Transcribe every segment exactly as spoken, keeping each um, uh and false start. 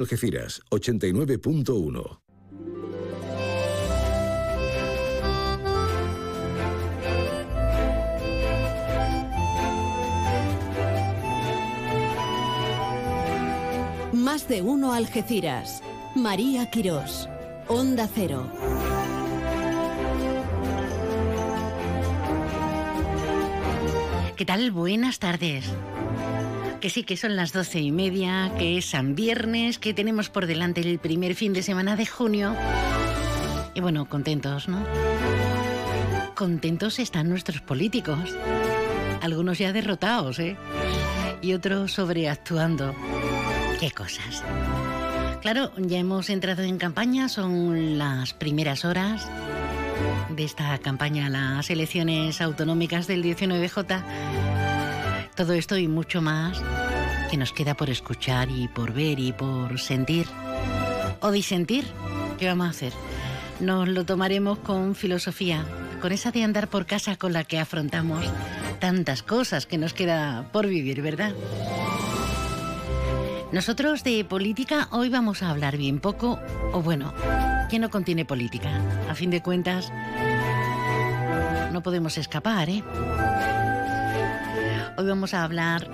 Algeciras, ochenta y nueve punto uno. Más de uno Algeciras. María Quirós. Onda Cero. ¿Qué tal? Buenas tardes. Que sí, que son las doce y media, que es San Viernes, que tenemos por delante el primer fin de semana de junio. Y bueno, contentos, ¿no? Contentos están nuestros políticos. Algunos ya derrotados, ¿eh? Y otros sobreactuando. ¡Qué cosas! Claro, ya hemos entrado en campaña, son las primeras horas de esta campaña, las elecciones autonómicas del diecinueve jota. Todo esto y mucho más que nos queda por escuchar y por ver y por sentir. O disentir, ¿qué vamos a hacer? Nos lo tomaremos con filosofía, con esa de andar por casa con la que afrontamos tantas cosas que nos queda por vivir, ¿verdad? Nosotros de política hoy vamos a hablar bien poco, o bueno, que no contiene política. A fin de cuentas, no podemos escapar, ¿eh? Hoy vamos a hablar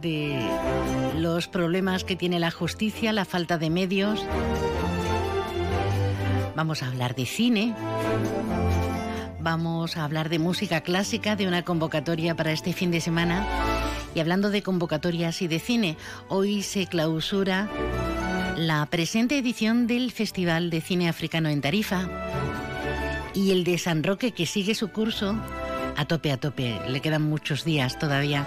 de los problemas que tiene la justicia, la falta de medios. Vamos a hablar de cine. Vamos a hablar de música clásica, de una convocatoria para este fin de semana. Y hablando de convocatorias y de cine, hoy se clausura la presente edición del Festival de Cine Africano en Tarifa. Y el de San Roque, que sigue su curso a tope, a tope, le quedan muchos días todavía,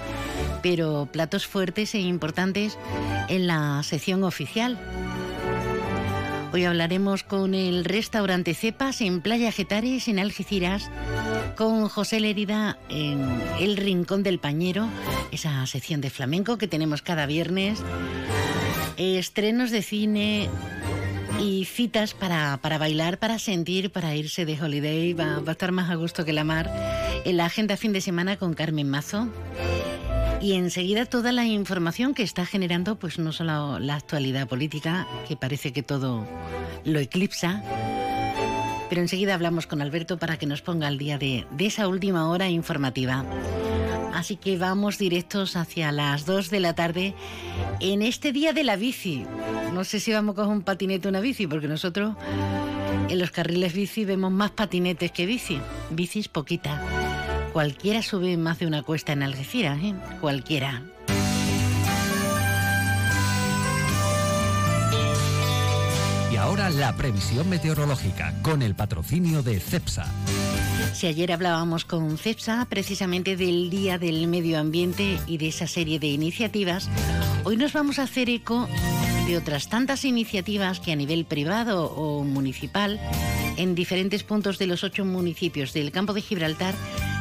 pero platos fuertes e importantes en la sección oficial. Hoy hablaremos con el restaurante Cepas en Playa Getares, en Algeciras, con José Lérida en El Rincón del Pañero, esa sección de flamenco que tenemos cada viernes, estrenos de cine y citas para, para bailar, para sentir, para irse de holiday. Va, va a estar más a gusto que la mar. En la agenda fin de semana con Carmen Mazo. Y enseguida toda la información que está generando, pues no solo la actualidad política, que parece que todo lo eclipsa, pero enseguida hablamos con Alberto para que nos ponga al día de, de esa última hora informativa. Así que vamos directos hacia las dos de la tarde en este día de la bici. No sé si vamos con un patinete o una bici, porque nosotros en los carriles bici vemos más patinetes que bici. Bicis poquitas. Cualquiera sube más de una cuesta en Algeciras, ¿eh? Cualquiera. Y ahora la previsión meteorológica con el patrocinio de Cepsa. Si ayer hablábamos con Cepsa precisamente del Día del Medio Ambiente y de esa serie de iniciativas, hoy nos vamos a hacer eco de otras tantas iniciativas que a nivel privado o municipal, en diferentes puntos de los ocho municipios del Campo de Gibraltar,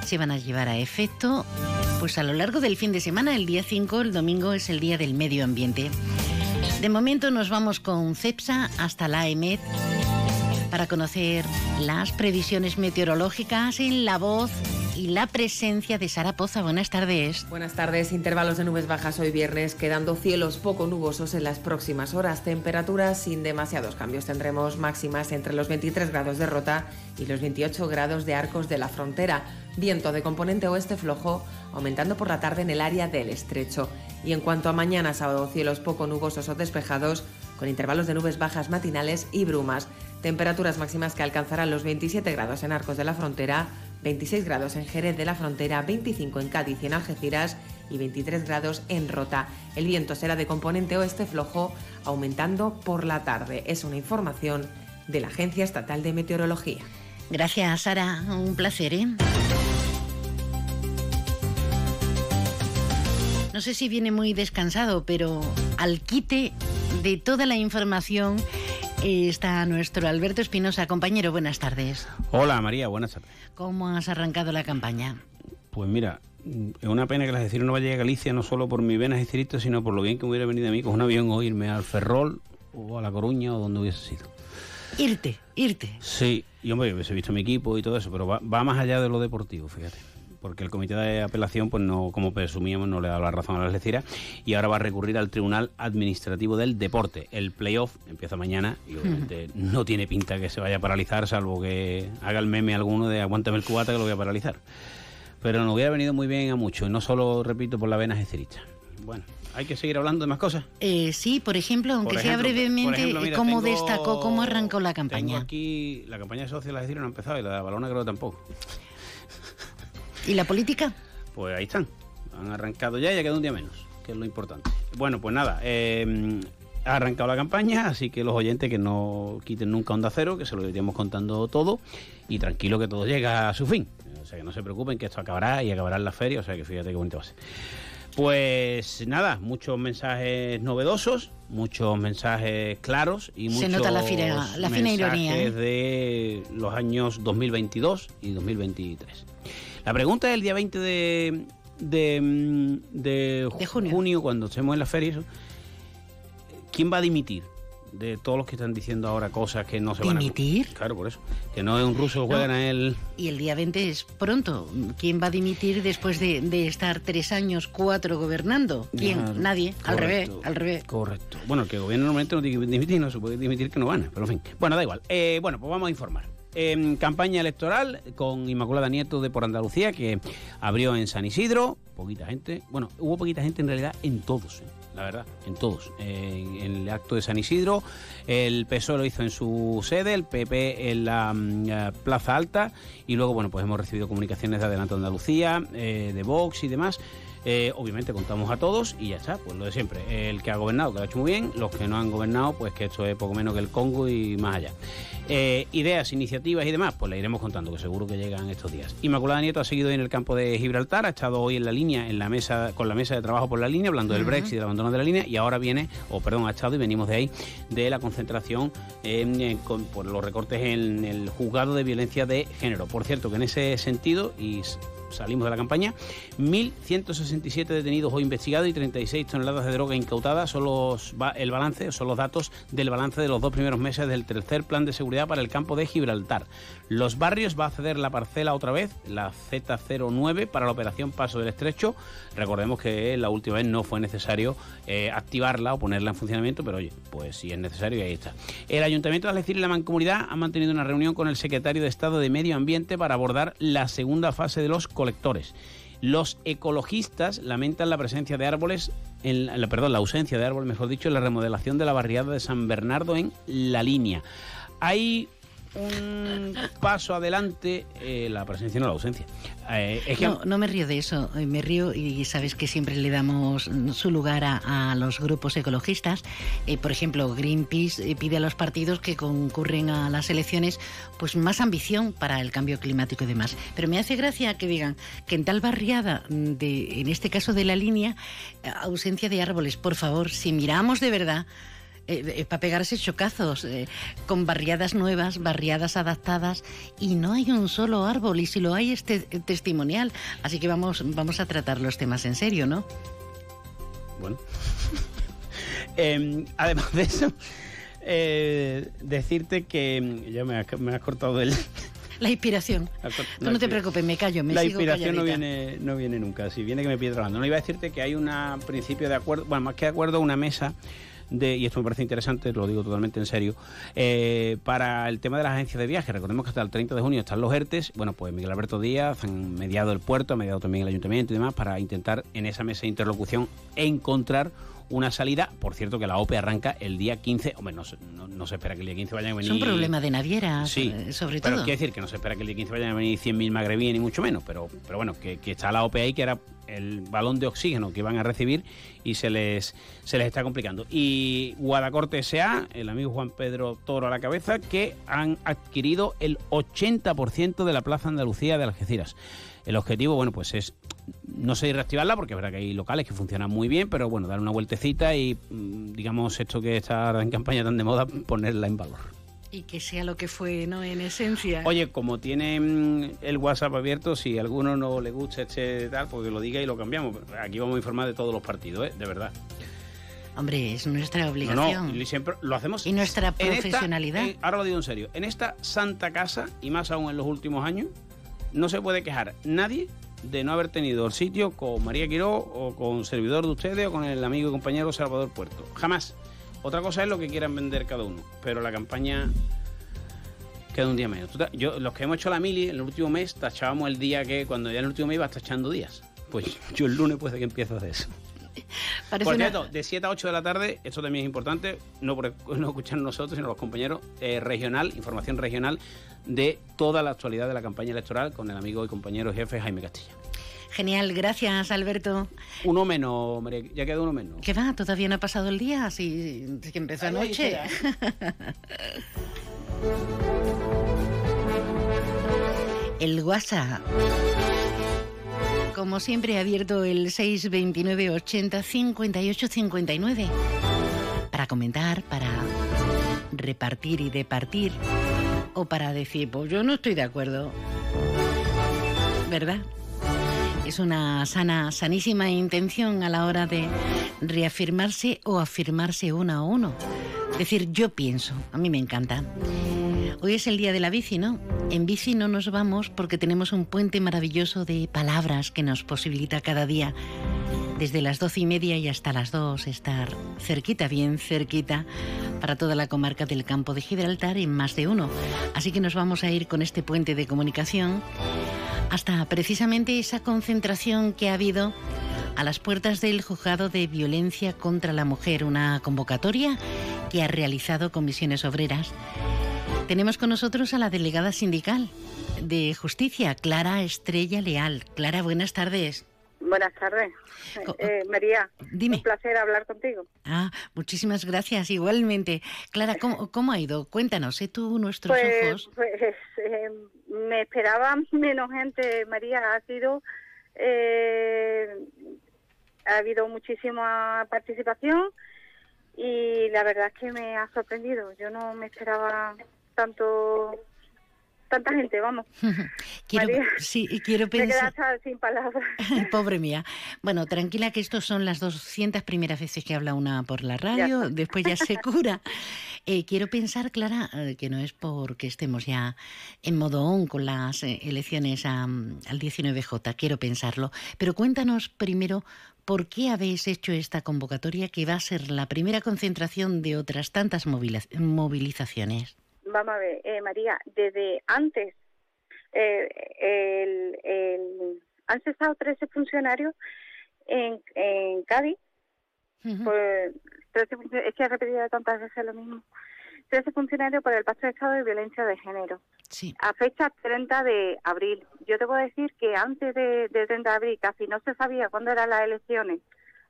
se van a llevar a efecto pues a lo largo del fin de semana. El día cinco, el domingo, es el Día del Medio Ambiente. De momento nos vamos con Cepsa hasta la AEMET para conocer las previsiones meteorológicas en la voz y la presencia de Sara Poza. Buenas tardes. Buenas tardes. Intervalos de nubes bajas hoy viernes, quedando cielos poco nubosos en las próximas horas. Temperaturas sin demasiados cambios. Tendremos máximas entre los veintitrés grados de Rota y los veintiocho grados de Arcos de la Frontera. Viento de componente oeste flojo, aumentando por la tarde en el área del Estrecho. Y en cuanto a mañana sábado, cielos poco nubosos o despejados, con intervalos de nubes bajas matinales y brumas. Temperaturas máximas que alcanzarán los veintisiete grados en Arcos de la Frontera, veintiséis grados en Jerez de la Frontera, veinticinco en Cádiz y en Algeciras y veintitrés grados en Rota. El viento será de componente oeste flojo, aumentando por la tarde. Es una información de la Agencia Estatal de Meteorología. Gracias, Sara. Un placer, ¿eh? No sé si viene muy descansado, pero al quite de toda la información está nuestro Alberto Espinosa. Compañero, buenas tardes. Hola, María, buenas tardes. ¿Cómo has arrancado la campaña? Pues mira, es una pena que la Algeciras no vaya a Galicia, no solo por mi vena algecirista, sino por lo bien que me hubiera venido a mí con un avión o irme al Ferrol o a La Coruña o donde hubiese sido. Irte, irte. Sí, y hombre, hubiese visto mi equipo y todo eso, pero va, va más allá de lo deportivo, fíjate. porque el comité de apelación, pues no, como presumíamos, no le ha dado la razón a la Algeciras y ahora va a recurrir al Tribunal Administrativo del Deporte. El playoff empieza mañana y obviamente mm. no tiene pinta que se vaya a paralizar, salvo que haga el meme alguno de aguántame el cubata que lo voy a paralizar. Pero nos hubiera venido muy bien a muchos, y no solo, repito, por la vena algecerista. Bueno, ¿hay que seguir hablando de más cosas? Eh, sí, por ejemplo, aunque por ejemplo, sea brevemente, ejemplo, mira, cómo tengo, destacó, cómo arrancó la campaña. Tengo aquí la campaña de socios de la Algeciras no ha empezado y la de Balona creo tampoco. ¿Y la política? Pues ahí están, han arrancado ya y ya queda un día menos, que es lo importante. Bueno, pues nada, eh, ha arrancado la campaña, así que los oyentes que no quiten nunca Onda Cero, que se lo iremos contando todo, y tranquilo que todo llega a su fin. O sea que no se preocupen que esto acabará y acabará en la feria, o sea que fíjate qué bonito va a ser. Pues nada, muchos mensajes novedosos, muchos mensajes claros y muchos se nota la fina, la fina mensajes ironía, ¿eh? De los años dos mil veintidós y dos mil veintitrés. La pregunta es el día veinte de, de, de, de junio. junio, cuando estemos en la feria, eso, ¿quién va a dimitir? De todos los que están diciendo ahora cosas que no se van a... ¿Dimitir? Claro, por eso. Que no es un ruso, juegan no. a él... Y el día veinte es pronto. ¿Quién va a dimitir después de, de estar tres años, cuatro gobernando? ¿Quién? No, nadie. Correcto, al revés, al revés. Correcto. Bueno, que el gobierno normalmente no tiene que dimitir, no se puede dimitir que no van, pero en fin. Bueno, da igual. Eh, bueno, pues vamos a informar. Eh, campaña electoral con Inmaculada Nieto de Por Andalucía, que abrió en San Isidro. Poquita gente. Bueno, hubo poquita gente en realidad en todos, ¿eh? La verdad, en todos. En, en el acto de San Isidro, el P S O E lo hizo en su sede, el P P en la uh, Plaza Alta, y luego, bueno, pues hemos recibido comunicaciones de Adelante Andalucía, eh, de Vox y demás. Eh, obviamente contamos a todos y ya está, pues lo de siempre. El que ha gobernado, que lo ha hecho muy bien, los que no han gobernado, pues que esto es poco menos que el Congo y más allá. Eh, ideas, iniciativas y demás, pues le iremos contando, que seguro que llegan estos días. Inmaculada Nieto ha seguido en el campo de Gibraltar, ha estado hoy en la línea, en la mesa, con la mesa de trabajo por la línea, hablando uh-huh. del Brexit, del abandono de la línea, y ahora viene, o oh, perdón, ha estado y venimos de ahí, de la concentración eh, eh, con, por los recortes en el juzgado de violencia de género. Por cierto, que en ese sentido, y salimos de la campaña, mil ciento sesenta y siete detenidos o investigados y treinta y seis toneladas de droga incautadas. Son los, el balance, son los datos del balance de los dos primeros meses del tercer plan de seguridad para el campo de Gibraltar. Los Barrios va a ceder la parcela otra vez, la zeta cero nueve, para la operación Paso del Estrecho. Recordemos que la última vez no fue necesario eh, activarla o ponerla en funcionamiento, pero oye, pues si es necesario y ahí está. El Ayuntamiento de Algeciras y la Mancomunidad han mantenido una reunión con el Secretario de Estado de Medio Ambiente para abordar la segunda fase de los colectores. Los ecologistas lamentan la presencia de árboles, en la, perdón, la ausencia de árboles, mejor dicho, en la remodelación de la barriada de San Bernardo en La Línea. Hay un paso adelante, eh, la presencia no, la ausencia. Eh, es que... No, no me río de eso, me río y sabes que siempre le damos su lugar a, a los grupos ecologistas. Eh, por ejemplo, Greenpeace pide a los partidos que concurren a las elecciones pues más ambición para el cambio climático y demás. Pero me hace gracia que digan que en tal barriada, de, en este caso de La Línea, ausencia de árboles. Por favor, si miramos de verdad... Eh, eh, para pegarse chocazos, eh, con barriadas nuevas, barriadas adaptadas, y no hay un solo árbol, y si lo hay es te- testimonial. Así que vamos, vamos a tratar los temas en serio, ¿no? Bueno. eh, además de eso, eh, decirte que ya me has, me has cortado del... La inspiración. La, Tú no la, te preocupes, me callo, me la sigo inspiración no viene, no viene nunca, si viene que me pide trabajando. No, iba a decirte que hay un principio de acuerdo, bueno, más que de acuerdo, una mesa... De, y esto me parece interesante, lo digo totalmente en serio, eh, para el tema de las agencias de viaje. Recordemos que hasta el treinta de junio están los E R T Es. Bueno, pues Miguel Alberto Díaz han mediado el puerto, ha mediado también el ayuntamiento y demás, para intentar en esa mesa de interlocución encontrar una salida. Por cierto, que la O P E arranca el día quince. Hombre, no, no, no se espera que el día quince vayan a venir... Es un problema de navieras, sí, sobre todo. Pero quiere decir que no se espera que el día quince vayan a venir cien mil magrebíes, ni mucho menos. Pero, pero bueno, que, que está la O P E ahí, que era el balón de oxígeno que van a recibir y se les, se les está complicando. Y Guadacorte S A, el amigo Juan Pedro Toro a la cabeza, que han adquirido el ochenta por ciento de la Plaza Andalucía de Algeciras. El objetivo, bueno, pues es... No sé reactivarla, porque es verdad que hay locales que funcionan muy bien, pero bueno, dar una vueltecita y, digamos, esto que está en campaña tan de moda, ponerla en valor. Y que sea lo que fue, ¿no?, en esencia. Oye, como tienen el WhatsApp abierto, si a alguno no le gusta este tal, pues que lo diga y lo cambiamos. Aquí vamos a informar de todos los partidos, ¿eh?, de verdad. Hombre, es nuestra obligación. No, no, y siempre lo hacemos. Y nuestra profesionalidad. En esta, en, ahora lo digo en serio, en esta santa casa, y más aún en los últimos años, no se puede quejar nadie de no haber tenido el sitio con María Quirós o con un servidor de ustedes o con el amigo y compañero Salvador Puerto. Jamás. Otra cosa es lo que quieran vender cada uno, pero la campaña queda un día menos. Yo, los que hemos hecho la mili, en el último mes tachábamos el día que, cuando ya en el último mes ibas tachando días. Pues yo el lunes puede que empiezo a hacer eso. Parece por cierto, una... de siete a ocho de la tarde, esto también es importante, no por no escuchar nosotros, sino los compañeros, eh, regional, información regional de toda la actualidad de la campaña electoral con el amigo y compañero jefe Jaime Castilla. Genial, gracias Alberto. Uno menos, María, ya queda uno menos. ¿Qué va? Todavía no ha pasado el día, así que empezó anoche. El WhatsApp. Como siempre, abierto el seis veintinueve ochenta cincuenta y ocho cincuenta y nueve para comentar, para repartir y departir, o para decir, pues yo no estoy de acuerdo, ¿verdad? Es una sana, sanísima intención a la hora de reafirmarse o afirmarse uno a uno. Es decir, yo pienso, a mí me encanta. Hoy es el día de la bici, ¿no? En bici no nos vamos porque tenemos un puente maravilloso de palabras que nos posibilita cada día, desde las doce y media y hasta las dos, estar cerquita, bien cerquita, para toda la comarca del Campo de Gibraltar en Más de Uno. Así que nos vamos a ir con este puente de comunicación hasta precisamente esa concentración que ha habido a las puertas del Juzgado de Violencia contra la Mujer, una convocatoria que ha realizado Comisiones Obreras. Tenemos con nosotros a la delegada sindical de Justicia, Clara Estrella Leal. Clara, buenas tardes. Buenas tardes. Eh, María, dime. Un placer hablar contigo. Ah, muchísimas gracias, igualmente. Clara, ¿cómo, cómo ha ido? Cuéntanos, sé ¿eh? tú nuestros pues, ojos. Pues eh, me esperaba menos gente, María. Ha sido, eh, ha habido muchísima participación y la verdad es que me ha sorprendido. Yo no me esperaba... Tanto, tanta gente, vamos. quiero, María, sí, quiero pensar... Me quedas sin palabras. Pobre mía. Bueno, tranquila, que estos son las doscientas primeras veces que habla una por la radio, ya después ya se cura. Eh, quiero pensar, Clara, que no es porque estemos ya en modo on con las elecciones a, al diecinueve jota, quiero pensarlo. Pero cuéntanos primero, ¿por qué habéis hecho esta convocatoria que va a ser la primera concentración de otras tantas movilizaciones? Vamos a ver, eh, María, desde antes eh, el, el, han cesado trece funcionarios en, en Cádiz. Uh-huh. Pues, trece, es que he repetido tantas veces lo mismo. trece funcionarios por el pacto de Estado de violencia de género. Sí. A fecha treinta de abril. Yo te puedo decir que antes de, de treinta de abril casi no se sabía cuándo eran las elecciones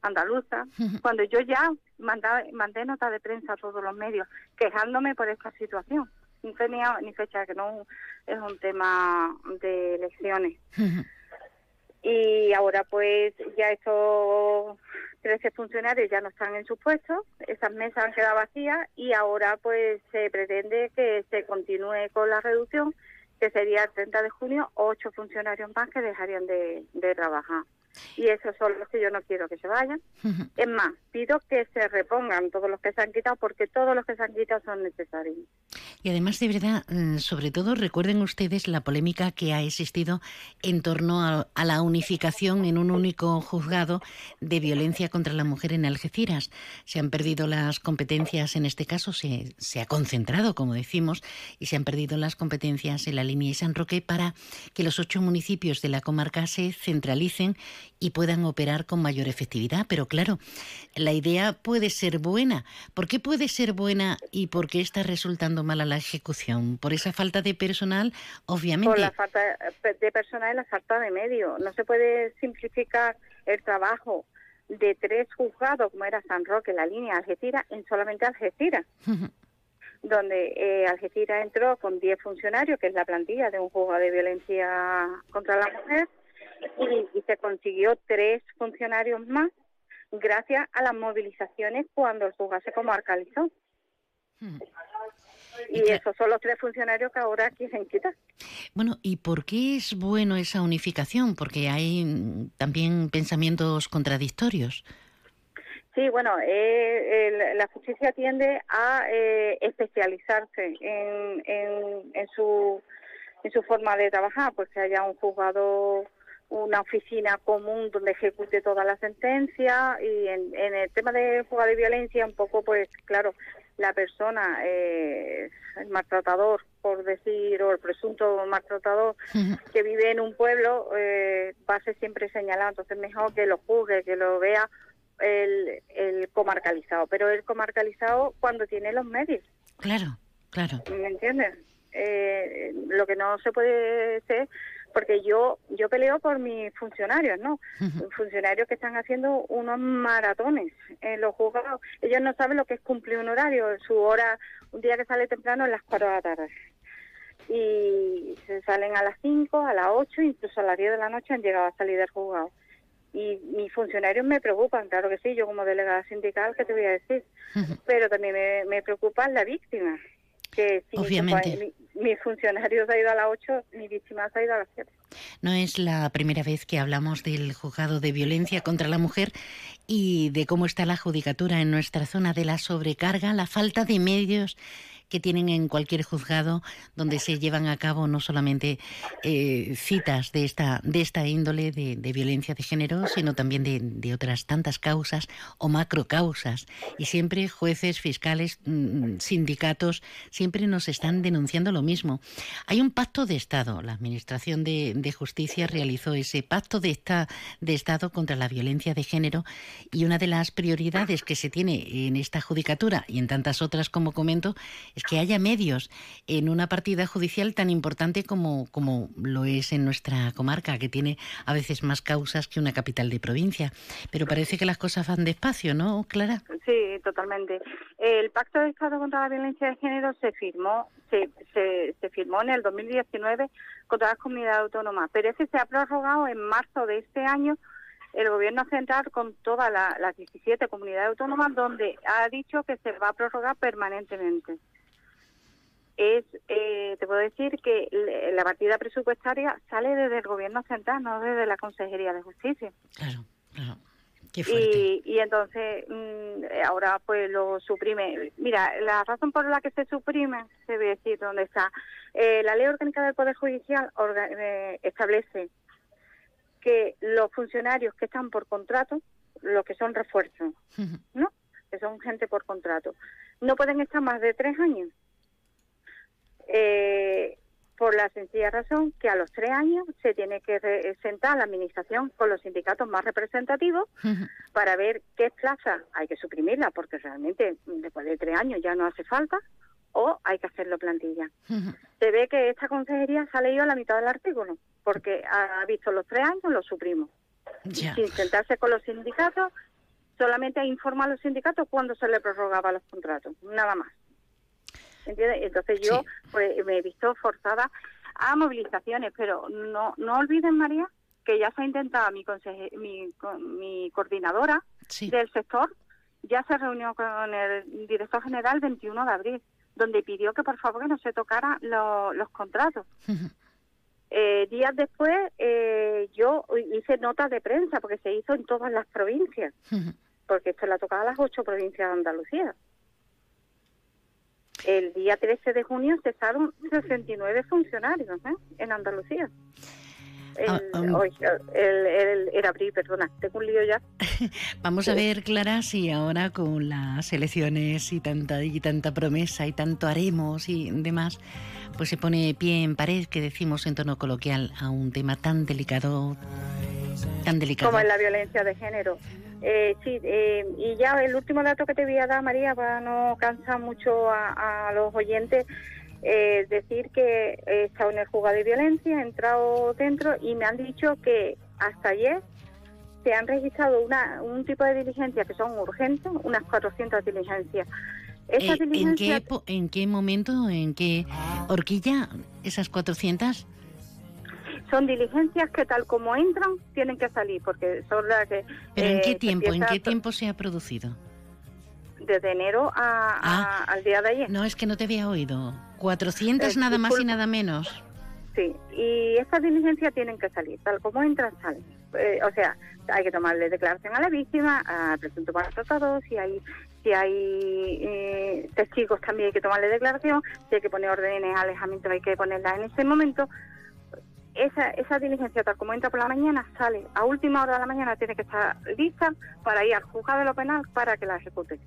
andaluza, cuando yo ya mandaba, mandé nota de prensa a todos los medios quejándome por esta situación. Ni tenía ni fecha, que no es un tema de elecciones. Y ahora pues ya estos trece funcionarios ya no están en sus puestos, esas mesas han quedado vacías y ahora pues se pretende que se continúe con la reducción, que sería el treinta de junio, ocho funcionarios más que dejarían de, de trabajar. Y esos son los que yo no quiero que se vayan. Es más, pido que se repongan todos los que se han quitado, porque todos los que se han quitado son necesarios. Y además, de verdad, sobre todo recuerden ustedes la polémica que ha existido en torno a, a la unificación en un único juzgado de violencia contra la mujer en Algeciras. Se han perdido las competencias, en este caso se, se ha concentrado, como decimos, y se han perdido las competencias en La Línea y San Roque para que los ocho municipios de la comarca se centralicen y puedan operar con mayor efectividad. Pero claro, la idea puede ser buena. ¿Por qué puede ser buena y por qué está resultando mala la ejecución? Por esa falta de personal, obviamente. Por la falta de personal y la falta de medio. No se puede simplificar el trabajo de tres juzgados, como era San Roque, La Línea, Algeciras, en solamente Algeciras. Donde eh, Algeciras entró con diez funcionarios, que es la plantilla de un juzgado de violencia contra la mujer, Y, y se consiguió tres funcionarios más gracias a las movilizaciones cuando el juzgado se comarcalizó. Hmm. Y, y esos son los tres funcionarios que ahora quieren quitar. Bueno, ¿y por qué es bueno esa unificación? Porque hay también pensamientos contradictorios. Sí, bueno, eh, eh, la justicia tiende a eh, especializarse en, en, en, su, en su forma de trabajar, pues que haya un juzgado una oficina común donde ejecute todas las sentencias. Y en, en el tema de fuga de violencia, un poco, pues claro, la persona, eh, el maltratador, por decir, o el presunto maltratador que vive en un pueblo, eh, va a ser siempre señalado. Entonces mejor que lo juzgue, que lo vea el, el comarcalizado. Pero el comarcalizado cuando tiene los medios. Claro, claro. ¿Me entiendes? Eh, lo que no se puede hacer... Porque yo yo peleo por mis funcionarios, ¿no? Uh-huh. Funcionarios que están haciendo unos maratones en los juzgados. Ellos no saben lo que es cumplir un horario, su hora, un día que sale temprano es las cuatro de la tarde. Y se salen a las cinco, a las ocho, incluso a las diez de la noche han llegado a salir del juzgado. Y mis funcionarios me preocupan, claro que sí, yo como delegada sindical, ¿qué te voy a decir? Uh-huh. Pero también me, me preocupa la víctima. Que si obviamente. Mi, mi funcionario se ha ido a las ocho, mi víctima se ha ido a las siete. No es la primera vez que hablamos del juzgado de violencia contra la mujer y de cómo está la judicatura en nuestra zona, de la sobrecarga, la falta de medios que tienen en cualquier juzgado donde se llevan a cabo no solamente eh, citas de esta de esta índole de, de violencia de género, sino también de, de otras tantas causas o macrocausas. Y siempre jueces, fiscales, sindicatos, siempre nos están denunciando lo mismo. Hay un pacto de Estado. La Administración de, de Justicia realizó ese pacto de, esta, de Estado contra la violencia de género, y una de las prioridades que se tiene en esta judicatura y en tantas otras, como comento, que haya medios en una partida judicial tan importante como, como lo es en nuestra comarca, que tiene a veces más causas que una capital de provincia. Pero parece que las cosas van despacio, ¿no, Clara? Sí, totalmente. El Pacto de Estado contra la Violencia de Género se firmó se, se, se firmó en el dos mil diecinueve con todas las comunidades autónomas, pero ese se ha prorrogado en marzo de este año el Gobierno Central con todas la, las diecisiete comunidades autónomas, donde ha dicho que se va a prorrogar permanentemente. Es, eh, te puedo decir que la partida presupuestaria sale desde el Gobierno Central, no desde la Consejería de Justicia. Claro, claro. Qué fuerte. Y, y entonces, mmm, ahora pues lo suprime. Mira, la razón por la que se suprime, se debe decir dónde está. Eh, la Ley Orgánica del Poder Judicial orga, eh, establece que los funcionarios que están por contrato, los que son refuerzos, ¿no? Que son gente por contrato, no pueden estar más de tres años. Eh, por la sencilla razón que a los tres años se tiene que re- sentar la Administración con los sindicatos más representativos para ver qué plazas hay que suprimirla, porque realmente después de tres años ya no hace falta, o hay que hacerlo plantilla. Se ve que esta consejería se ha leído la mitad del artículo, porque ha visto los tres años, lo suprimo. Yeah. Sin sentarse con los sindicatos, solamente informa a los sindicatos cuando se le prorrogaba los contratos, nada más. ¿Entiendes? Entonces yo sí. pues, me he visto forzada a movilizaciones, pero no no olviden, María, que ya se ha intentado, mi conseje, mi, mi coordinadora sí. del sector ya se reunió con el director general veintiuno de abril, donde pidió que por favor que no se tocaran lo, los contratos. eh, días después eh, yo hice notas de prensa, porque se hizo en todas las provincias, porque esto la tocaba a las ocho provincias de Andalucía. El día trece de junio cesaron sesenta y nueve funcionarios ¿eh? en Andalucía. El, um, hoy, el, el, el abril, perdona, tengo un lío ya. Vamos sí. a ver, Clara, si ahora con las elecciones y tanta y tanta promesa y tanto haremos y demás, pues se pone pie en pared, que decimos en tono coloquial, a un tema tan delicado, tan delicado como es la violencia de género. Eh, sí, eh, y ya el último dato que te voy a dar, María, para no cansar mucho a, a los oyentes, eh, decir que he estado en el juzgado de violencia, he entrado dentro y me han dicho que hasta ayer se han registrado una, un tipo de diligencias que son urgentes, unas cuatrocientas diligencias. Eh, diligencia... ¿En, qué, ¿En qué momento, en qué horquilla esas cuatrocientas? Son diligencias que tal como entran tienen que salir, porque son las que... ¿Pero eh, en qué tiempo? ¿En qué tiempo se ha producido? Desde enero a, ah, a, al día de ayer. No, es que no te había oído. cuatrocientas eh, nada más y nada menos. Sí, y estas diligencias tienen que salir, tal como entran, salen. Eh, o sea, hay que tomarle declaración a la víctima, al presunto maltratador, si hay... Si hay eh, testigos también hay que tomarle declaración, si hay que poner órdenes de alejamiento hay que ponerlas en ese momento... Esa, esa diligencia, tal como entra por la mañana, sale a última hora de la mañana, tiene que estar lista para ir al juzgado de lo penal para que la ejecute.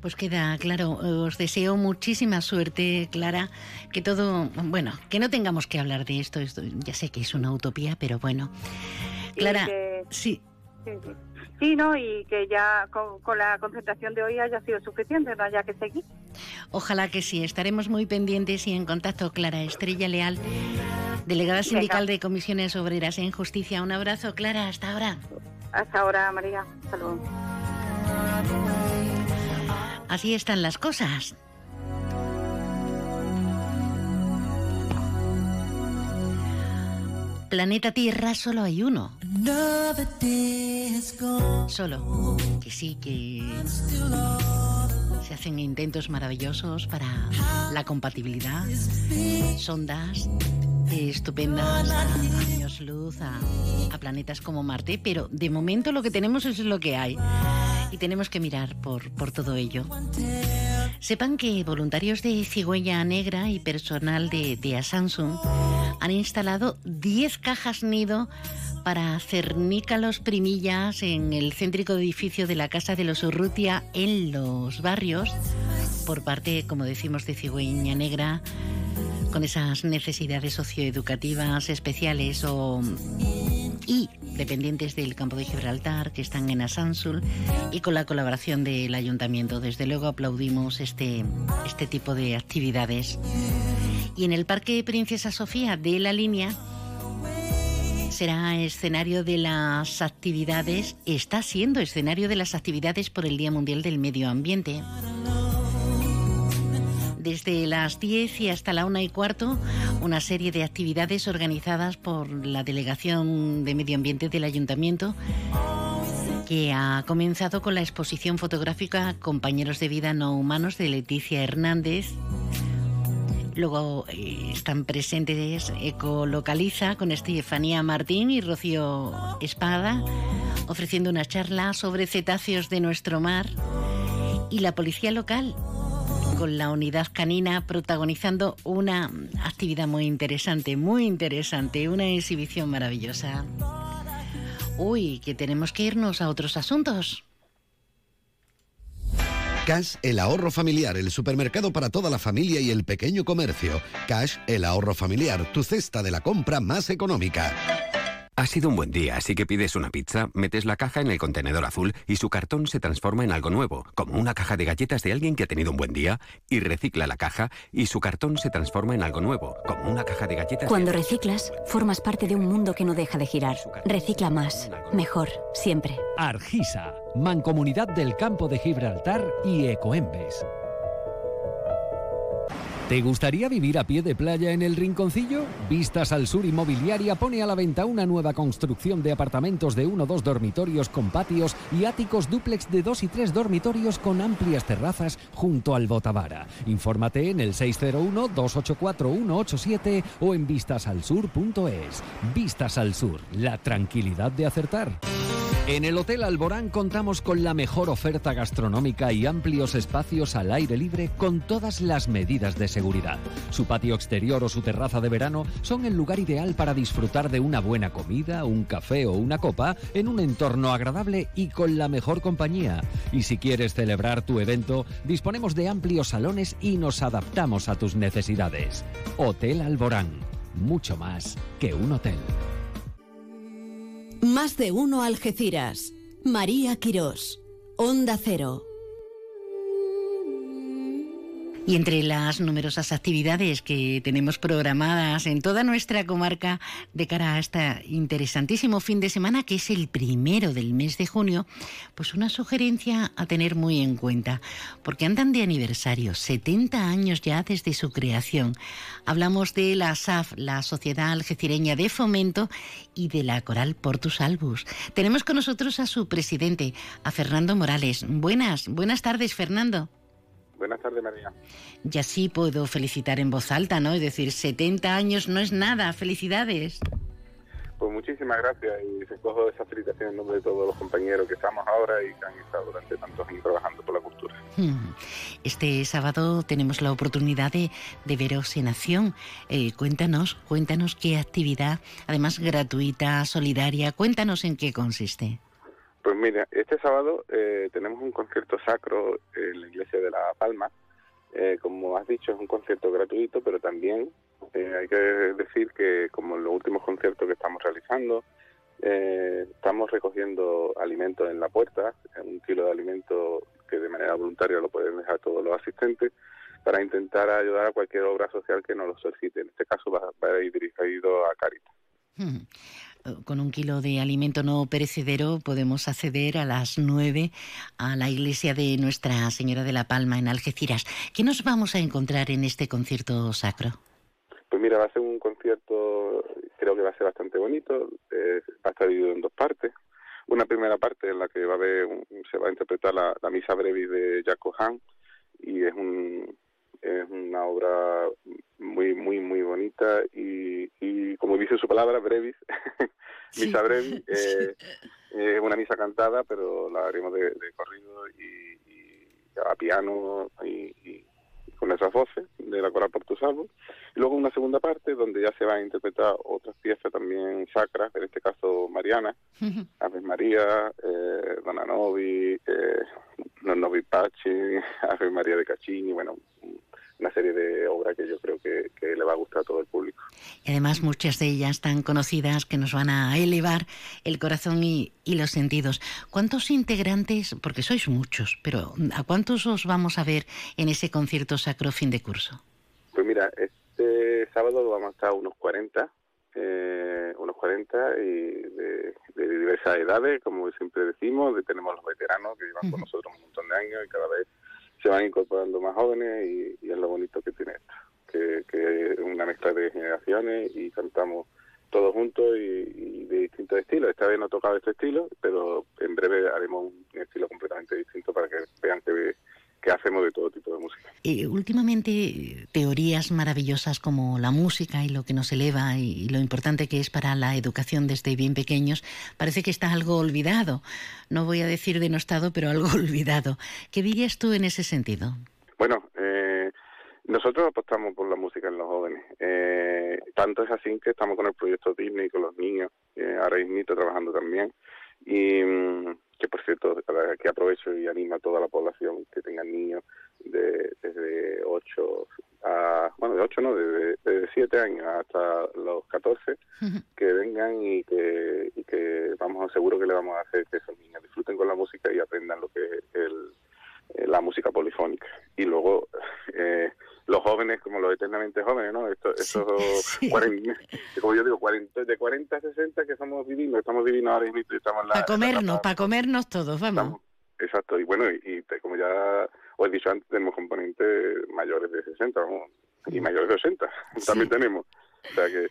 Pues queda claro. Os deseo muchísima suerte, Clara, que todo, bueno, que no tengamos que hablar de esto, esto ya sé que es una utopía, pero bueno. Clara, que, sí. Sí, sí. Sí, ¿no? Y que ya con, con la concentración de hoy haya sido suficiente, no haya que seguir. Ojalá que sí. Estaremos muy pendientes y en contacto. Clara Estrella Leal, delegada sindical de Comisiones Obreras en Justicia. Un abrazo, Clara. Hasta ahora. Hasta ahora, María. Hasta luego. Así están las cosas. Planeta Tierra solo hay uno. Solo. Que sí, que se hacen intentos maravillosos para la compatibilidad. Sondas estupendas a años luz, a, a planetas como Marte. Pero de momento lo que tenemos es lo que hay. Y tenemos que mirar por, por todo ello. Sepan que voluntarios de Cigüeña Negra y personal de, de Asansun han instalado diez cajas nido para cernícalos primillas en el céntrico edificio de la Casa de los Urrutia en Los Barrios, por parte, como decimos, de Cigüeña Negra, con esas necesidades socioeducativas especiales o y dependientes del campo de Gibraltar, que están en Asansul, y con la colaboración del ayuntamiento. Desde luego aplaudimos este, este tipo de actividades. Y en el Parque Princesa Sofía de La Línea será escenario de las actividades, está siendo escenario de las actividades por el Día Mundial del Medio Ambiente. Desde las diez y hasta la una y cuarto, una serie de actividades organizadas por la Delegación de Medio Ambiente del Ayuntamiento, que ha comenzado con la exposición fotográfica Compañeros de Vida No Humanos de Leticia Hernández. Luego eh, están presentes Ecolocaliza con Estefanía Martín y Rocío Espada, ofreciendo una charla sobre cetáceos de nuestro mar, y la policía local con la unidad canina protagonizando una actividad muy interesante, muy interesante, una exhibición maravillosa. Uy, que tenemos que irnos a otros asuntos. Cash, el ahorro familiar, el supermercado para toda la familia y el pequeño comercio. Cash, el ahorro familiar, tu cesta de la compra más económica. Ha sido un buen día, así que pides una pizza, metes la caja en el contenedor azul y su cartón se transforma en algo nuevo, como una caja de galletas de alguien que ha tenido un buen día, y recicla la caja y su cartón se transforma en algo nuevo, como una caja de galletas. Cuando reciclas, formas parte de un mundo que no deja de girar. Recicla más, mejor, siempre. Argisa, Mancomunidad del Campo de Gibraltar y Ecoembes. ¿Te gustaría vivir a pie de playa en El Rinconcillo? Vistas al Sur Inmobiliaria pone a la venta una nueva construcción de apartamentos de uno o dos dormitorios con patios y áticos dúplex de dos y tres dormitorios con amplias terrazas junto al Botavara. Infórmate en el seis cero uno, dos ocho cuatro, uno ocho siete o en vistas al sur punto es. Vistas al Sur, la tranquilidad de acertar. En el Hotel Alborán contamos con la mejor oferta gastronómica y amplios espacios al aire libre con todas las medidas de seguridad. Su patio exterior o su terraza de verano son el lugar ideal para disfrutar de una buena comida, un café o una copa en un entorno agradable y con la mejor compañía. Y si quieres celebrar tu evento, disponemos de amplios salones y nos adaptamos a tus necesidades. Hotel Alborán, mucho más que un hotel. Más de uno Algeciras. María Quirós, Onda Cero. Y entre las numerosas actividades que tenemos programadas en toda nuestra comarca de cara a este interesantísimo fin de semana, que es el primero del mes de junio, pues una sugerencia a tener muy en cuenta, porque andan de aniversario, setenta años ya desde su creación. Hablamos de la S A F, la Sociedad Algecireña de Fomento, y de la Coral Portus Albus. Tenemos con nosotros a su presidente, a Fernando Morales. Buenas, buenas tardes, Fernando. Buenas tardes, María. Y así puedo felicitar en voz alta, ¿no? Es decir, setenta años no es nada. ¡Felicidades! Pues muchísimas gracias y recojo esa felicitación en nombre de todos los compañeros que estamos ahora y que han estado durante tantos años trabajando por la cultura. Este sábado tenemos la oportunidad de, de veros en acción. Eh, cuéntanos, cuéntanos qué actividad, además gratuita, solidaria, cuéntanos en qué consiste. Pues mira, este sábado eh, tenemos un concierto sacro en la Iglesia de La Palma. Eh, como has dicho, es un concierto gratuito, pero también... Eh, hay que decir que, como en los últimos conciertos que estamos realizando, eh, estamos recogiendo alimentos en la puerta, un kilo de alimentos que de manera voluntaria lo pueden dejar todos los asistentes, para intentar ayudar a cualquier obra social que nos lo solicite. En este caso va, va a ir dirigido a Caritas. Hmm. Con un kilo de alimento no perecedero podemos acceder a las nueve a la iglesia de Nuestra Señora de la Palma en Algeciras. ¿Qué nos vamos a encontrar en este concierto sacro? Pues mira, va a ser un concierto, creo que va a ser bastante bonito, eh, va a estar dividido en dos partes. Una primera parte en la que va a haber un, se va a interpretar la, la misa brevis de Jacob Hahn, y es un es una obra muy muy muy bonita y, y como dice su palabra, brevis, sí, misa brevis, eh, sí. Es una misa cantada, pero la haremos de, de corrido y, y a piano y, y con esas voces de la Coral Portus Albus. Y luego una segunda parte donde ya se van a interpretar otras piezas también sacras, en este caso marianas, Ave María, eh, Dona Novi, eh, Los Novi Pache, Ave María de Cachini, bueno, una serie de obras que yo creo que, que le va a gustar a todo el público. Y además muchas de ellas tan conocidas que nos van a elevar el corazón y, y los sentidos. ¿Cuántos integrantes, porque sois muchos, pero a cuántos os vamos a ver en ese concierto sacro fin de curso? Pues mira, este sábado vamos a estar unos cuarenta, eh, unos cuarenta y de, de diversas edades, como siempre decimos. Tenemos los veteranos que llevan con uh-huh. nosotros un montón de años y cada vez se van incorporando más jóvenes y, y es lo bonito que tiene esto, que, que es una mezcla de generaciones y cantamos todos juntos y, y de distintos estilos. Esta vez no he tocado este estilo, pero en breve haremos un estilo completamente distinto para que vean que, que hacemos de todo tipo de música. Eh, últimamente, teorías maravillosas como la música y lo que nos eleva y, y lo importante que es para la educación desde bien pequeños, parece que está algo olvidado. No voy a decir denostado, pero algo olvidado. ¿Qué dirías tú en ese sentido? Bueno, eh, nosotros apostamos por la música en los jóvenes. Eh, tanto es así que estamos con el proyecto Disney, con los niños, eh, ahora Isnito trabajando también. Y que, por cierto, que aprovecho y animo a toda la población que tengan niños de, desde ocho a... Bueno, de ocho no, desde de siete años hasta los catorce, que vengan y que, y que vamos, seguro que le vamos a hacer que esos niños disfruten con la música y aprendan lo que es el... la música polifónica. Y luego eh, los jóvenes, como los eternamente jóvenes, ¿no? Esto, estos sí, cuarenta, sí. Como yo digo, cuarenta, de cuarenta a sesenta que somos divinos, estamos divinos ahora mismo. Para comernos, para comernos todos, vamos. Estamos, exacto, y bueno, y, y como ya os he dicho antes, tenemos componentes mayores de sesenta, vamos, y mayores de ochenta, sí. También tenemos. O sea que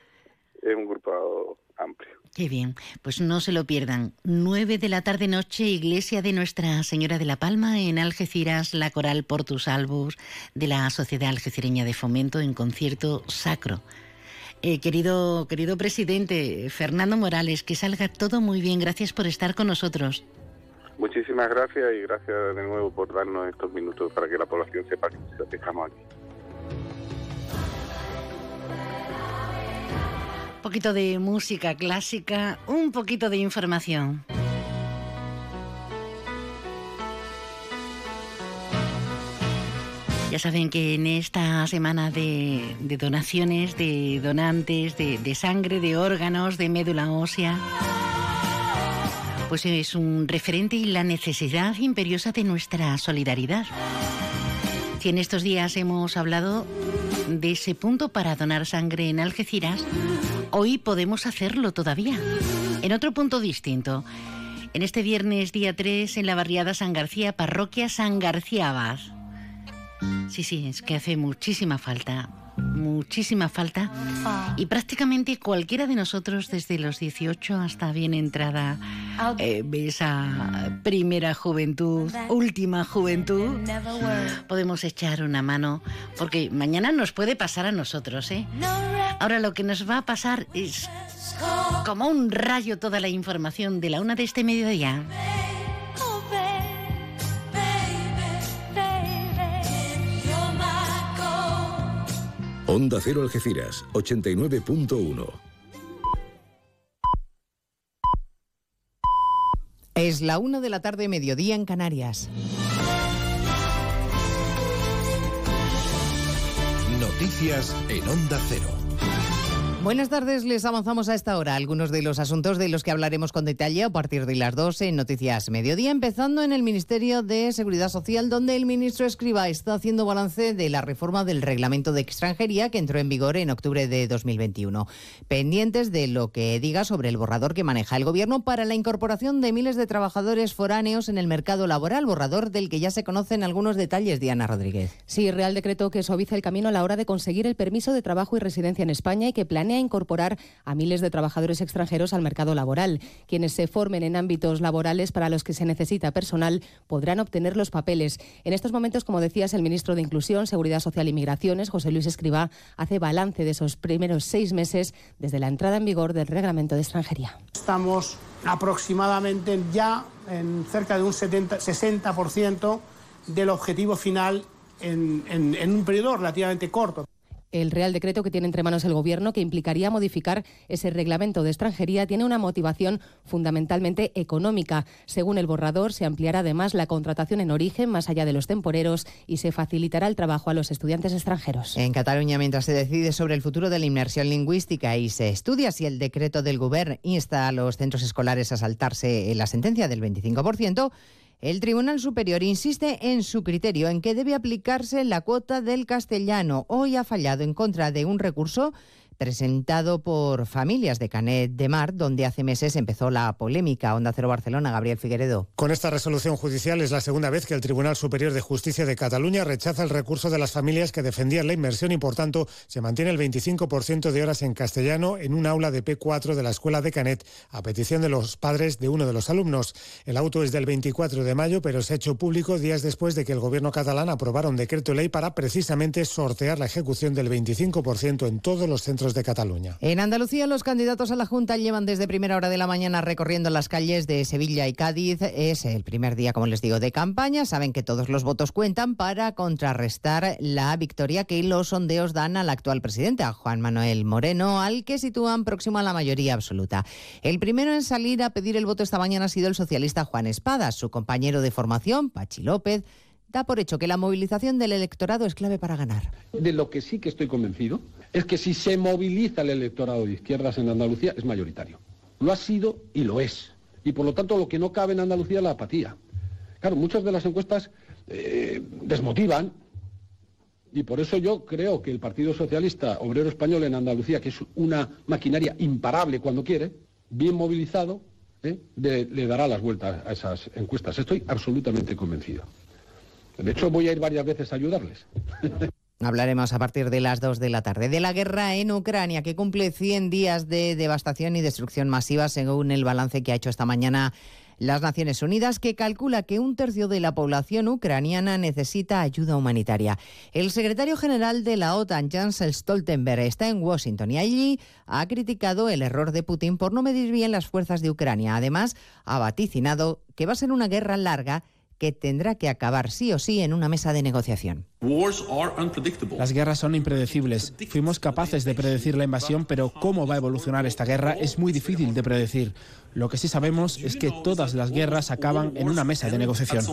es un grupo amplio. Qué bien, pues no se lo pierdan. Nueve de la tarde noche, Iglesia de Nuestra Señora de la Palma en Algeciras, la Coral Portus Albus de la Sociedad Algecireña de Fomento en concierto sacro. Eh, querido, querido presidente Fernando Morales, que salga todo muy bien. Gracias por estar con nosotros. Muchísimas gracias y gracias de nuevo por darnos estos minutos para que la población sepa que nos dejamos aquí. Un poquito de música clásica, un poquito de información. Ya saben que en esta semana de, de donaciones, de donantes, de, de sangre, de órganos, de médula ósea, pues es un referente y la necesidad imperiosa de nuestra solidaridad. Si en estos días hemos hablado de ese punto para donar sangre en Algeciras, hoy podemos hacerlo todavía, en otro punto distinto. En este viernes día tres, en la barriada San García, parroquia San García Abad. Sí, sí, es que hace muchísima falta, muchísima falta. Y prácticamente cualquiera de nosotros, desde los dieciocho hasta bien entrada eh, esa primera juventud, última juventud, podemos echar una mano, porque mañana nos puede pasar a nosotros, ¿eh? Ahora lo que nos va a pasar es como un rayo toda la información de la una de este mediodía. Onda Cero Algeciras, ochenta y nueve punto uno. Es la una de la tarde, mediodía en Canarias. Noticias en Onda Cero. Buenas tardes, les avanzamos a esta hora algunos de los asuntos de los que hablaremos con detalle a partir de las doce en Noticias Mediodía, empezando en el Ministerio de Seguridad Social, donde el ministro Escrivá está haciendo balance de la reforma del reglamento de extranjería que entró en vigor en octubre de dos mil veintiuno, pendientes de lo que diga sobre el borrador que maneja el Gobierno para la incorporación de miles de trabajadores foráneos en el mercado laboral, borrador del que ya se conocen algunos detalles. Diana Rodríguez. Sí, Real Decreto que suaviza el camino a la hora de conseguir el permiso de trabajo y residencia en España y que planea a incorporar a miles de trabajadores extranjeros al mercado laboral. Quienes se formen en ámbitos laborales para los que se necesita personal podrán obtener los papeles. En estos momentos, como decías, el ministro de Inclusión, Seguridad Social y Migraciones, José Luis Escrivá, hace balance de esos primeros seis meses desde la entrada en vigor del reglamento de extranjería. Estamos aproximadamente ya en cerca de un setenta, sesenta por ciento del objetivo final en, en, en un periodo relativamente corto. El Real Decreto que tiene entre manos el Gobierno, que implicaría modificar ese reglamento de extranjería, tiene una motivación fundamentalmente económica. Según el borrador, se ampliará además la contratación en origen, más allá de los temporeros, y se facilitará el trabajo a los estudiantes extranjeros. En Cataluña, mientras se decide sobre el futuro de la inmersión lingüística y se estudia si el decreto del Govern insta a los centros escolares a saltarse la sentencia del veinticinco por ciento, el Tribunal Superior insiste en su criterio en que debe aplicarse la cuota del castellano. Hoy ha fallado en contra de un recurso presentado por familias de Canet de Mar, donde hace meses empezó la polémica. Onda Cero Barcelona, Gabriel Figueredo. Con esta resolución judicial es la segunda vez que el Tribunal Superior de Justicia de Cataluña rechaza el recurso de las familias que defendían la inmersión y, por tanto, se mantiene el veinticinco por ciento de horas en castellano en un aula de P cuatro de la escuela de Canet, a petición de los padres de uno de los alumnos. El auto es del veinticuatro de mayo, pero se ha hecho público días después de que el Gobierno catalán aprobara un decreto ley para precisamente sortear la ejecución del veinticinco por ciento en todos los centros de Cataluña. En Andalucía, los candidatos a la Junta llevan desde primera hora de la mañana recorriendo las calles de Sevilla y Cádiz. Es el primer día, como les digo, de campaña. Saben que todos los votos cuentan para contrarrestar la victoria que los sondeos dan al actual presidente, a Juan Manuel Moreno, al que sitúan próximo a la mayoría absoluta. El primero en salir a pedir el voto esta mañana ha sido el socialista Juan Espadas. Su compañero de formación, Pachi López, da por hecho que la movilización del electorado es clave para ganar. De lo que sí que estoy convencido es que si se moviliza el electorado de izquierdas en Andalucía es mayoritario. Lo ha sido y lo es. Y por lo tanto lo que no cabe en Andalucía es la apatía. Claro, muchas de las encuestas eh, desmotivan y por eso yo creo que el Partido Socialista Obrero Español en Andalucía, que es una maquinaria imparable cuando quiere, bien movilizado, eh, de, le dará las vueltas a esas encuestas. Estoy absolutamente convencido. De hecho, voy a ir varias veces a ayudarles. Hablaremos a partir de las dos de la tarde de la guerra en Ucrania, que cumple cien días de devastación y destrucción masiva, según el balance que ha hecho esta mañana las Naciones Unidas, que calcula que un tercio de la población ucraniana necesita ayuda humanitaria. El secretario general de la OTAN, Jens Stoltenberg, está en Washington y allí ha criticado el error de Putin por no medir bien las fuerzas de Ucrania. Además, ha vaticinado que va a ser una guerra larga que tendrá que acabar sí o sí en una mesa de negociación. Las guerras son impredecibles. Fuimos capaces de predecir la invasión, pero cómo va a evolucionar esta guerra es muy difícil de predecir. Lo que sí sabemos es que todas las guerras acaban en una mesa de negociación.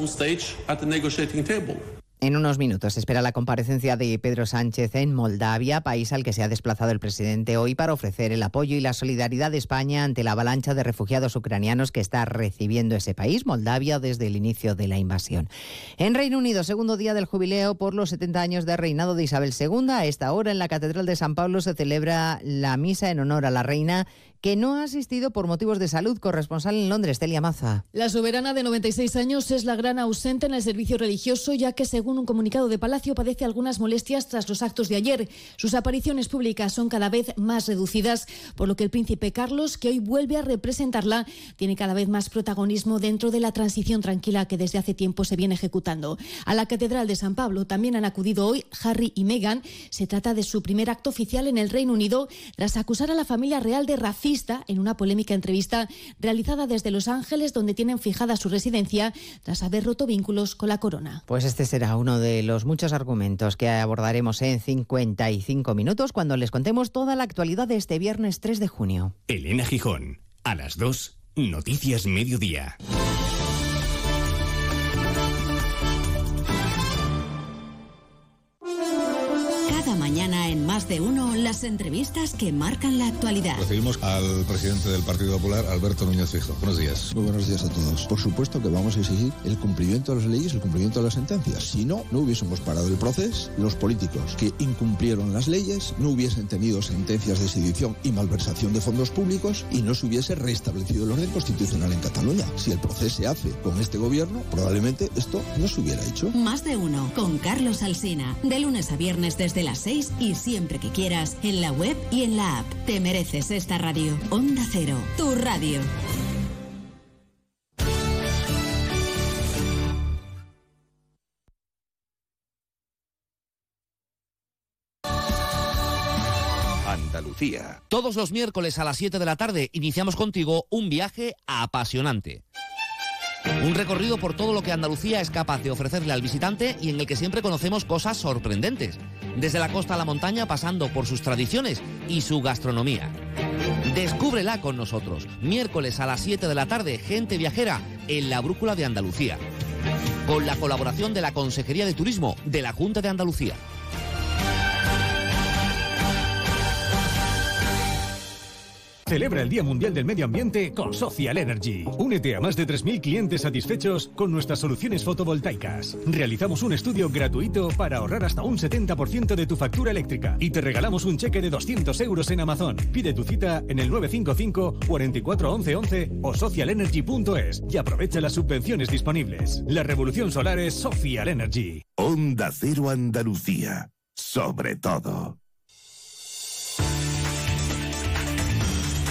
En unos minutos se espera la comparecencia de Pedro Sánchez en Moldavia, país al que se ha desplazado el presidente hoy para ofrecer el apoyo y la solidaridad de España ante la avalancha de refugiados ucranianos que está recibiendo ese país, Moldavia, desde el inicio de la invasión. En Reino Unido, segundo día del jubileo por los setenta años de reinado de Isabel segunda. A esta hora en la Catedral de San Pablo se celebra la misa en honor a la reina que no ha asistido por motivos de salud. Corresponsal en Londres, Celia Maza. La soberana de noventa y seis años es la gran ausente en el servicio religioso, ya que según un comunicado de Palacio padece algunas molestias tras los actos de ayer. Sus apariciones públicas son cada vez más reducidas, por lo que el príncipe Carlos, que hoy vuelve a representarla, tiene cada vez más protagonismo dentro de la transición tranquila que desde hace tiempo se viene ejecutando. A la Catedral de San Pablo también han acudido hoy Harry y Meghan. Se trata de su primer acto oficial en el Reino Unido tras acusar a la familia real de racista en una polémica entrevista realizada desde Los Ángeles, donde tienen fijada su residencia tras haber roto vínculos con la corona. Pues este será uno de los muchos argumentos que abordaremos en cincuenta y cinco minutos cuando les contemos toda la actualidad de este viernes tres de junio. Elena Gijón, a las dos, Noticias Mediodía. Mañana en Más de Uno, las entrevistas que marcan la actualidad. Recibimos al presidente del Partido Popular, Alberto Núñez Feijóo. Buenos días. Muy buenos días a todos. Por supuesto que vamos a exigir el cumplimiento de las leyes, el cumplimiento de las sentencias. Si no, no hubiésemos parado el proceso. Los políticos que incumplieron las leyes no hubiesen tenido sentencias de sedición y malversación de fondos públicos y no se hubiese restablecido el orden constitucional en Cataluña. Si el proceso se hace con este gobierno, probablemente esto no se hubiera hecho. Más de Uno, con Carlos Alsina, de lunes a viernes desde las seis y siempre que quieras, en la web y en la app. Te mereces esta radio. Onda Cero, tu radio. Andalucía. Todos los miércoles a las siete de la tarde iniciamos contigo un viaje apasionante. Un recorrido por todo lo que Andalucía es capaz de ofrecerle al visitante y en el que siempre conocemos cosas sorprendentes. Desde la costa a la montaña, pasando por sus tradiciones y su gastronomía. Descúbrela con nosotros. Miércoles a las siete de la tarde, Gente Viajera, en la Brújula de Andalucía. Con la colaboración de la Consejería de Turismo de la Junta de Andalucía. Celebra el Día Mundial del Medio Ambiente con Social Energy. Únete a más de tres mil clientes satisfechos con nuestras soluciones fotovoltaicas. Realizamos un estudio gratuito para ahorrar hasta un setenta por ciento de tu factura eléctrica y te regalamos un cheque de doscientos euros en Amazon. Pide tu cita en el nueve cinco cinco, cuatro cuatro, once once o social energy punto es y aprovecha las subvenciones disponibles. La revolución solar es Social Energy. Onda Cero Andalucía. Sobre todo.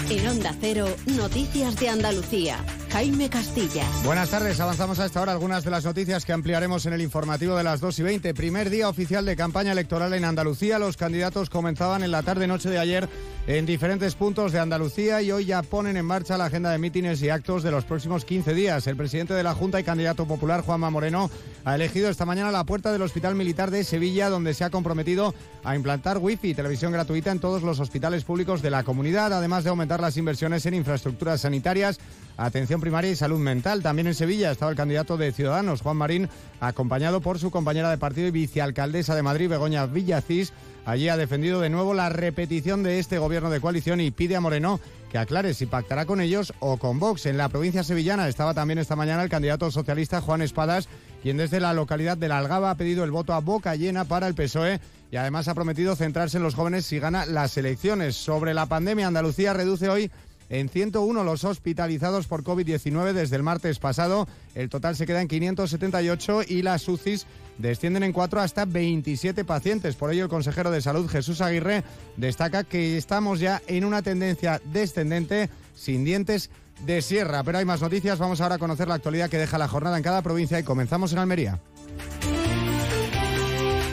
En Onda Cero, Noticias de Andalucía. Jaime Castilla. Buenas tardes, avanzamos a esta hora algunas de las noticias que ampliaremos en el informativo de las dos y veinte. Primer día oficial de campaña electoral en Andalucía. Los candidatos comenzaban en la tarde-noche de ayer en diferentes puntos de Andalucía y hoy ya ponen en marcha la agenda de mítines y actos de los próximos quince días. El presidente de la Junta y candidato popular, Juanma Moreno, ha elegido esta mañana la puerta del Hospital Militar de Sevilla, donde se ha comprometido a implantar wifi y televisión gratuita en todos los hospitales públicos de la comunidad, además de aumentar las inversiones en infraestructuras sanitarias, atención primaria y salud mental. También en Sevilla estaba el candidato de Ciudadanos, Juan Marín, acompañado por su compañera de partido y vicealcaldesa de Madrid, Begoña Villacís. Allí ha defendido de nuevo la repetición de este gobierno de coalición y pide a Moreno que aclare si pactará con ellos o con Vox. En la provincia sevillana estaba también esta mañana el candidato socialista Juan Espadas, quien desde la localidad de La Algaba ha pedido el voto a boca llena para el P S O E y además ha prometido centrarse en los jóvenes si gana las elecciones. Sobre la pandemia, Andalucía reduce hoy en ciento uno los hospitalizados por covid diecinueve desde el martes pasado. El total se queda en quinientos setenta y ocho y las U C Is descienden en cuatro hasta veintisiete pacientes. Por ello, el consejero de Salud, Jesús Aguirre, destaca que estamos ya en una tendencia descendente sin dientes de sierra. Pero hay más noticias. Vamos ahora a conocer la actualidad que deja la jornada en cada provincia y comenzamos en Almería.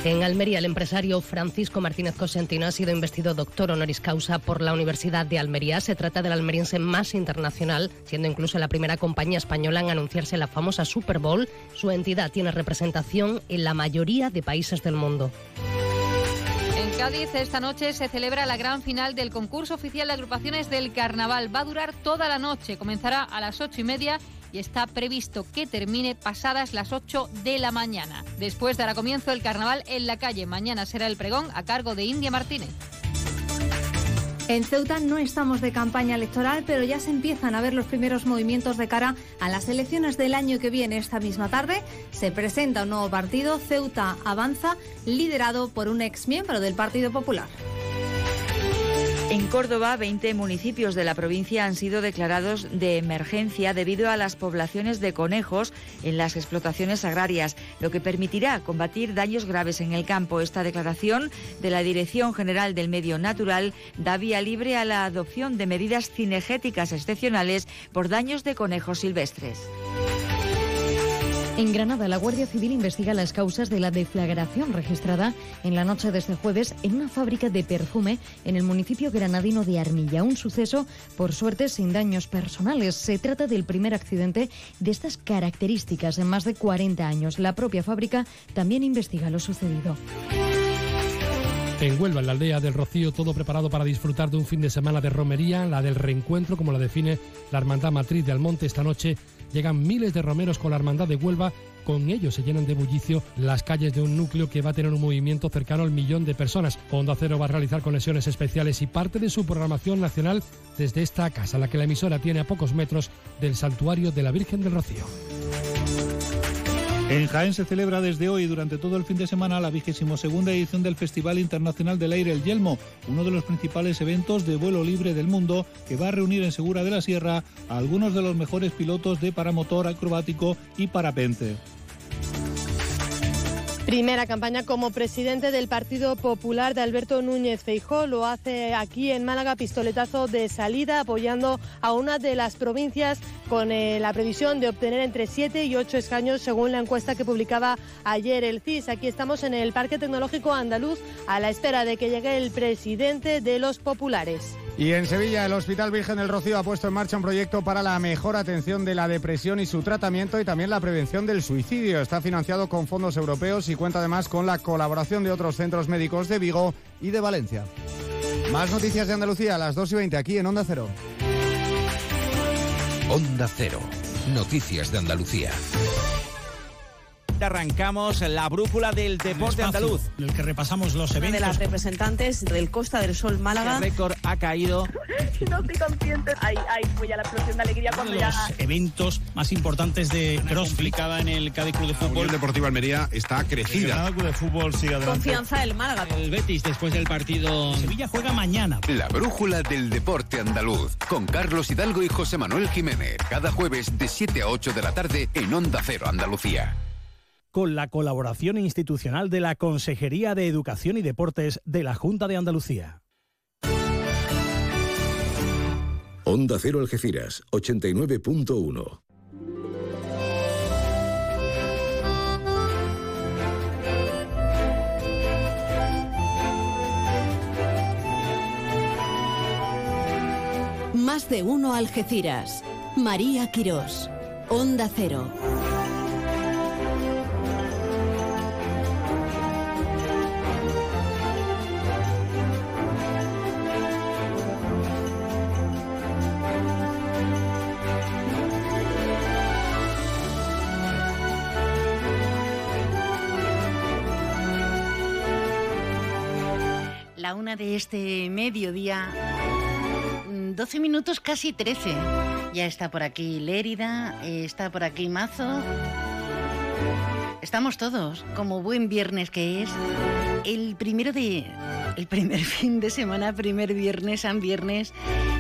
En Almería, el empresario Francisco Martínez Cosentino ha sido investido doctor honoris causa por la Universidad de Almería. Se trata del almeriense más internacional, siendo incluso la primera compañía española en anunciarse la famosa Super Bowl. Su entidad tiene representación en la mayoría de países del mundo. En Cádiz, esta noche se celebra la gran final del concurso oficial de agrupaciones del Carnaval. Va a durar toda la noche, comenzará a las ocho y media y está previsto que termine pasadas las ocho de la mañana. Después dará comienzo el carnaval en la calle. Mañana será el pregón a cargo de India Martínez. En Ceuta no estamos de campaña electoral, pero ya se empiezan a ver los primeros movimientos de cara a las elecciones del año que viene. Esta misma tarde se presenta un nuevo partido, Ceuta Avanza, liderado por un exmiembro del Partido Popular. En Córdoba, veinte municipios de la provincia han sido declarados de emergencia debido a las poblaciones de conejos en las explotaciones agrarias, lo que permitirá combatir daños graves en el campo. Esta declaración de la Dirección General del Medio Natural da vía libre a la adopción de medidas cinegéticas excepcionales por daños de conejos silvestres. En Granada, la Guardia Civil investiga las causas de la deflagración registrada en la noche de este jueves en una fábrica de perfume en el municipio granadino de Armilla. Un suceso, por suerte, sin daños personales. Se trata del primer accidente de estas características en más de cuarenta años. La propia fábrica también investiga lo sucedido. En Huelva, en la aldea del Rocío, todo preparado para disfrutar de un fin de semana de romería, la del reencuentro, como la define la Hermandad Matriz de Almonte. Esta noche llegan miles de romeros con la Hermandad de Huelva. Con ellos se llenan de bullicio las calles de un núcleo que va a tener un movimiento cercano al millón de personas. Onda Cero va a realizar conexiones especiales y parte de su programación nacional desde esta casa, la que la emisora tiene a pocos metros del Santuario de la Virgen del Rocío. En Jaén se celebra desde hoy y durante todo el fin de semana la vigésima segunda edición del Festival Internacional del Aire El Yelmo, uno de los principales eventos de vuelo libre del mundo que va a reunir en Segura de la Sierra a algunos de los mejores pilotos de paramotor, acrobático y parapente. Primera campaña como presidente del Partido Popular de Alberto Núñez Feijóo. Lo hace aquí en Málaga, pistoletazo de salida, apoyando a una de las provincias con eh, la previsión de obtener entre siete y ocho escaños, según la encuesta que publicaba ayer el C I S. Aquí estamos en el Parque Tecnológico Andaluz, a la espera de que llegue el presidente de los populares. Y en Sevilla, el Hospital Virgen del Rocío ha puesto en marcha un proyecto para la mejor atención de la depresión y su tratamiento y también la prevención del suicidio. Está financiado con fondos europeos y cuenta además con la colaboración de otros centros médicos de Vigo y de Valencia. Más noticias de Andalucía a las dos y veinte aquí en Onda Cero. Onda Cero. Noticias de Andalucía. Arrancamos la brújula del deporte espacio, andaluz, en el que repasamos los eventos. Una de las representantes del Costa del Sol Málaga. El récord ha caído. No estoy consciente. Ay, ay, fue ya la explosión de alegría cuando ya. Los eventos más importantes de cross. Complicada en el Cádiz Club de Fútbol. La Unión Deportiva Almería está crecida. El Club de Fútbol sigue adelante. Confianza del Málaga. El Betis después del partido. Sevilla juega mañana. La brújula del deporte andaluz con Carlos Hidalgo y José Manuel Jiménez. Cada jueves de siete a ocho de la tarde en Onda Cero Andalucía. Con la colaboración institucional de la Consejería de Educación y Deportes de la Junta de Andalucía. Onda Cero Algeciras, ochenta y nueve punto uno. Más de uno Algeciras. María Quirós. Onda Cero. La una de este mediodía, doce minutos, casi trece. Ya está por aquí Lérida, está por aquí Mazo. Estamos todos, como buen viernes que es, el primero de... el primer fin de semana, primer viernes, San Viernes,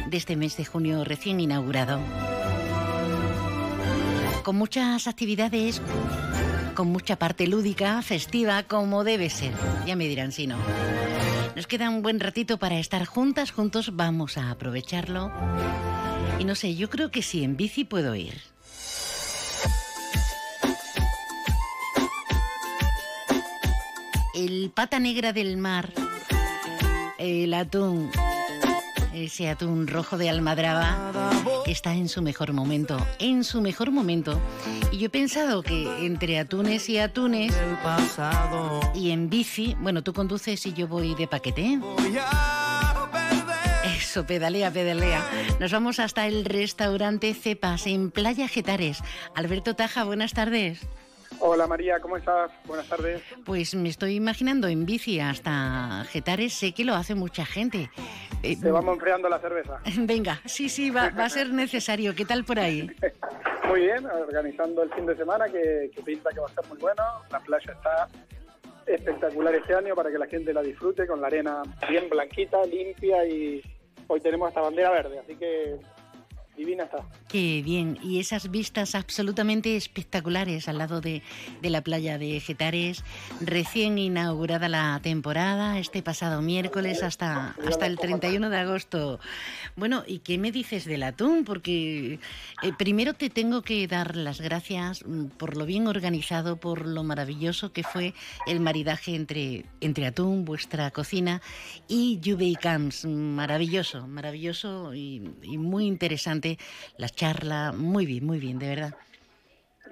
de este mes de junio recién inaugurado. Con muchas actividades, con mucha parte lúdica, festiva, como debe ser. Ya me dirán si no. Nos queda un buen ratito para estar juntas, juntos vamos a aprovecharlo. Y no sé, yo creo que sí, en bici puedo ir. El pata negra del mar, el atún, ese atún rojo de Almadraba, está en su mejor momento, en su mejor momento. Y yo he pensado que entre atunes y atunes y en bici, bueno, tú conduces y yo voy de paquete. Eso, pedalea, pedalea. Nos vamos hasta el restaurante Cepas en Playa Getares. Alberto Taja, buenas tardes. Hola María, ¿cómo estás? Buenas tardes. Pues me estoy imaginando en bici hasta Getares, sé que lo hace mucha gente. Eh, Te vamos enfriando la cerveza. Venga, sí, sí, va, va a ser necesario. ¿Qué tal por ahí? Muy bien, organizando el fin de semana que, que pinta que va a estar muy bueno. La playa está espectacular este año para que la gente la disfrute, con la arena bien blanquita, limpia y hoy tenemos hasta bandera verde, así que divina está. Qué bien, y esas vistas absolutamente espectaculares al lado de, de la playa de Getares, recién inaugurada la temporada, este pasado miércoles hasta, hasta el treinta y uno de agosto. Bueno, ¿y qué me dices del atún? Porque eh, primero te tengo que dar las gracias por lo bien organizado, por lo maravilloso que fue el maridaje entre, entre atún, vuestra cocina y Juvé y Camps. Maravilloso, maravilloso y, y muy interesante la charla, muy bien, muy bien, de verdad.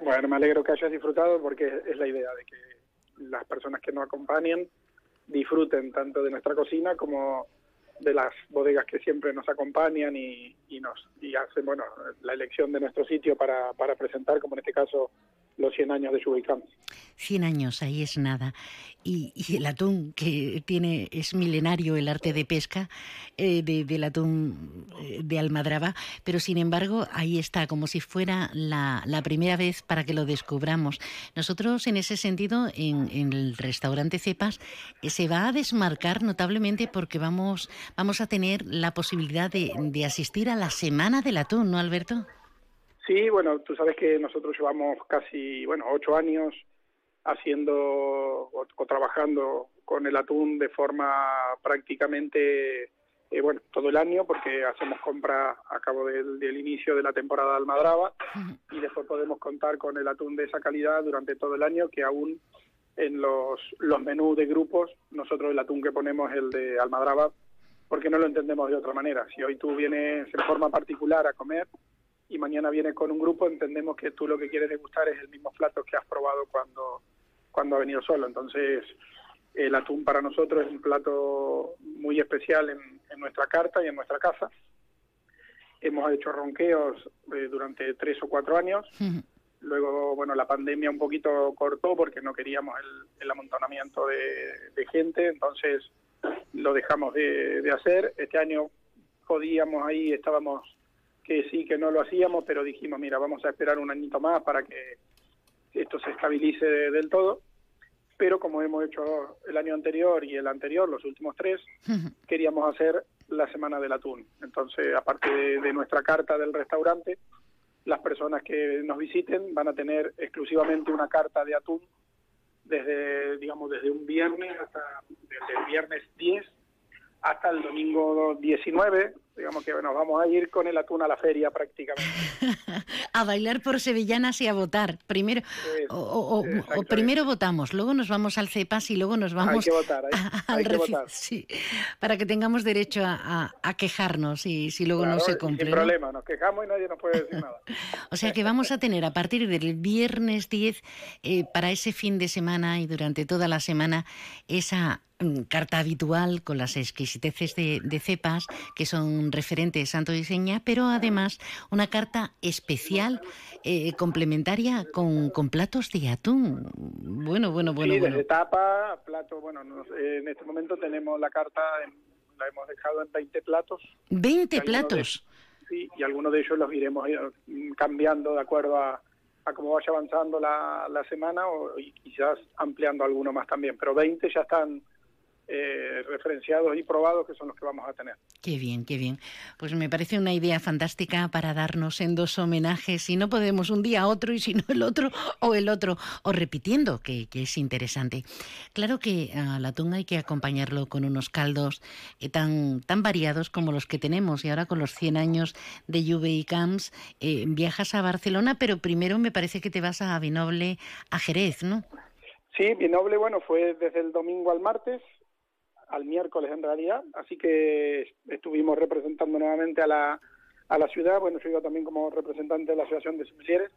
Bueno, me alegro que hayas disfrutado, porque es la idea de que las personas que nos acompañen disfruten tanto de nuestra cocina como de las bodegas que siempre nos acompañan y, y nos y hacen, bueno, la elección de nuestro sitio para, para presentar, como en este caso, los cien años de Juvé y Camps. cien años, ahí es nada. Y, y el atún, que tiene es milenario el arte de pesca eh, de, del atún eh, de Almadraba, pero sin embargo ahí está, como si fuera la, la primera vez para que lo descubramos. Nosotros en ese sentido, en, en el restaurante Cepas, eh, se va a desmarcar notablemente porque vamos, vamos a tener la posibilidad de, de asistir a la Semana del Atún, ¿no, Alberto? Sí, bueno, tú sabes que nosotros llevamos casi, bueno, ocho años haciendo o, o trabajando con el atún de forma prácticamente, eh, bueno, todo el año, porque hacemos compra a cabo del, del inicio de la temporada de Almadraba y después podemos contar con el atún de esa calidad durante todo el año, que aún en los, los menús de grupos, nosotros el atún que ponemos es el de Almadraba, porque no lo entendemos de otra manera. Si hoy tú vienes en forma particular a comer y mañana vienes con un grupo, entendemos que tú lo que quieres degustar es el mismo plato que has probado cuando, cuando ha venido solo. Entonces, el atún para nosotros es un plato muy especial en, en nuestra carta y en nuestra casa. Hemos hecho ronqueos eh, durante tres o cuatro años. Luego, bueno, la pandemia un poquito cortó porque no queríamos el, el amontonamiento de, de gente, entonces lo dejamos de, de hacer. Este año podíamos ahí, estábamos... que sí, que no lo hacíamos, pero dijimos, mira, vamos a esperar un añito más para que esto se estabilice de, del todo. Pero como hemos hecho el año anterior y el anterior, los últimos tres, queríamos hacer la Semana del Atún. Entonces, aparte de, de nuestra carta del restaurante, las personas que nos visiten van a tener exclusivamente una carta de atún desde, digamos, desde un viernes hasta, desde el viernes diez hasta el domingo diecinueve, digamos que nos vamos a ir con el atún a la feria prácticamente. A bailar por sevillanas y a votar. Primero es, o, o, exacto, o primero es. Votamos, luego nos vamos al Cepas y luego nos vamos... Hay que votar, hay, a, hay que votar. Sí, para que tengamos derecho a, a, a quejarnos y si luego claro, no se cumple. Sin problema, nos quejamos y nadie nos puede decir nada. O sea que vamos a tener a partir del viernes diez, eh, para ese fin de semana y durante toda la semana, esa... carta habitual con las exquisiteces de, de Cepas, que son referentes santo y seña, pero además una carta especial, eh, complementaria con, con platos de atún. Bueno, bueno, bueno. Sí, bueno. Desde tapa, plato, bueno, nos, eh, en este momento tenemos la carta, en, la hemos dejado en veinte platos. ¿veinte platos? De, sí, y algunos de ellos los iremos cambiando de acuerdo a, a cómo vaya avanzando la, la semana o, y quizás ampliando alguno más también, pero veinte ya están... Eh, referenciados y probados, que son los que vamos a tener. Qué bien, qué bien. Pues me parece una idea fantástica para darnos en dos homenajes, si no podemos un día otro y si no el otro o el otro, o repitiendo, que, que es interesante. Claro que al atún hay que acompañarlo con unos caldos eh, tan, tan variados como los que tenemos, y ahora con los cien años de Juvé y Camps eh, viajas a Barcelona, pero primero me parece que te vas a Vinoble, a Jerez, ¿no? Sí, Vinoble, bueno, fue desde el domingo al martes, al miércoles en realidad, así que estuvimos representando nuevamente a la a la ciudad. Bueno, yo iba también como representante de la Asociación de Sumilleres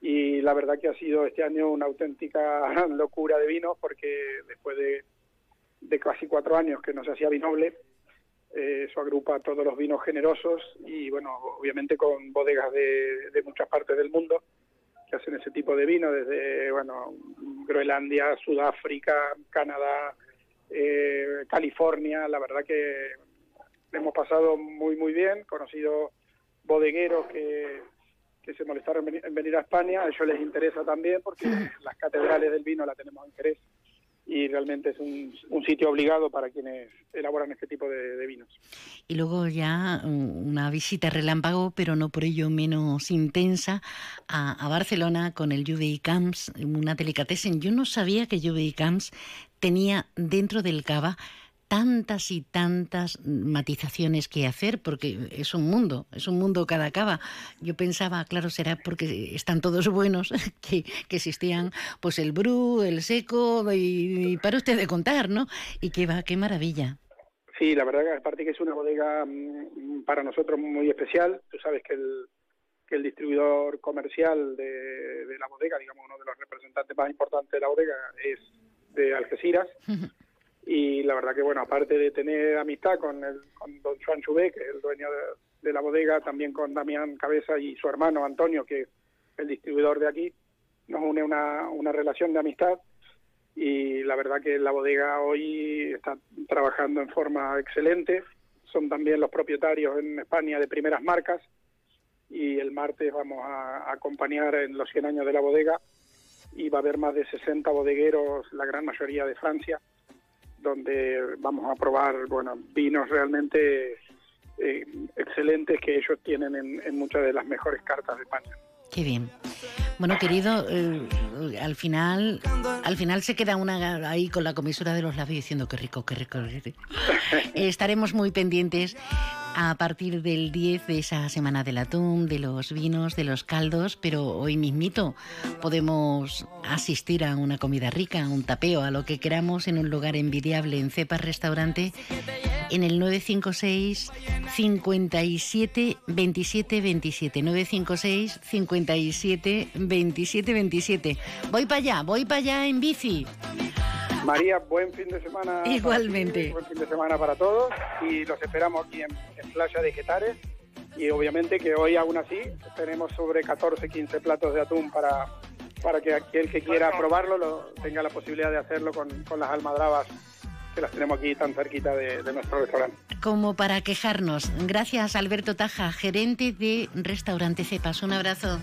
y la verdad que ha sido este año una auténtica locura de vinos, porque después de, de casi cuatro años que no se hacía Vinoble, eh, eso agrupa todos los vinos generosos y, bueno, obviamente con bodegas de, de muchas partes del mundo que hacen ese tipo de vino, desde, bueno, Groenlandia, Sudáfrica, Canadá, Eh, California. La verdad que hemos pasado muy muy bien, conocido bodegueros que, que se molestaron en venir a España, a ellos les interesa también porque las catedrales del vino la tenemos en Jerez y realmente es un, un sitio obligado para quienes elaboran este tipo de, de vinos. Y luego ya una visita relámpago, pero no por ello menos intensa, a, a Barcelona con el Juvé y Camps, una delicatessen. Yo no sabía que Juvé y Camps tenía dentro del cava tantas y tantas matizaciones que hacer, porque es un mundo, es un mundo cada cava. Yo pensaba, claro, será porque están todos buenos, que, que existían pues el brú, el seco, y, y para usted de contar, ¿no? Y que va, qué maravilla. Sí, la verdad que aparte que es una bodega para nosotros muy especial. Tú sabes que el, que el distribuidor comercial de, de la bodega, digamos uno de los representantes más importantes de la bodega, es de Algeciras. Y la verdad que, bueno, aparte de tener amistad con, el, con don Joan Chubé, que es el dueño de, de la bodega, también con Damián Cabeza y su hermano Antonio, que es el distribuidor de aquí, nos une una, una relación de amistad. Y la verdad que la bodega hoy está trabajando en forma excelente. Son también los propietarios en España de primeras marcas. Y el martes vamos a, a acompañar en los cien años de la bodega. Y va a haber más de sesenta bodegueros, la gran mayoría de Francia, donde vamos a probar, bueno, vinos realmente eh, excelentes que ellos tienen en, en muchas de las mejores cartas de España. Qué bien. Bueno, querido, eh, al final al final se queda una ahí con la comisura de los labios diciendo qué rico, qué rico. Qué rico. Eh, estaremos muy pendientes a partir del diez de esa semana del atún, de los vinos, de los caldos, pero hoy mismito podemos asistir a una comida rica, a un tapeo, a lo que queramos en un lugar envidiable, en Cepas Restaurante, en el nueve cinco seis cincuenta y siete veintisiete veintisiete, nueve cinco seis cincuenta y siete veintisiete veintisiete. Voy para allá, voy para allá en bici. María, buen fin de semana. Igualmente. Ti, buen fin de semana para todos y los esperamos aquí en, en Playa de Getares. Y obviamente que hoy aún así tenemos sobre catorce, quince platos de atún para, para que aquel que quiera probarlo lo, tenga la posibilidad de hacerlo con, con las almadrabas que las tenemos aquí tan cerquita de, de nuestro restaurante. Como para quejarnos. Gracias, Alberto Taja, gerente de Restaurante Cepas. Un abrazo.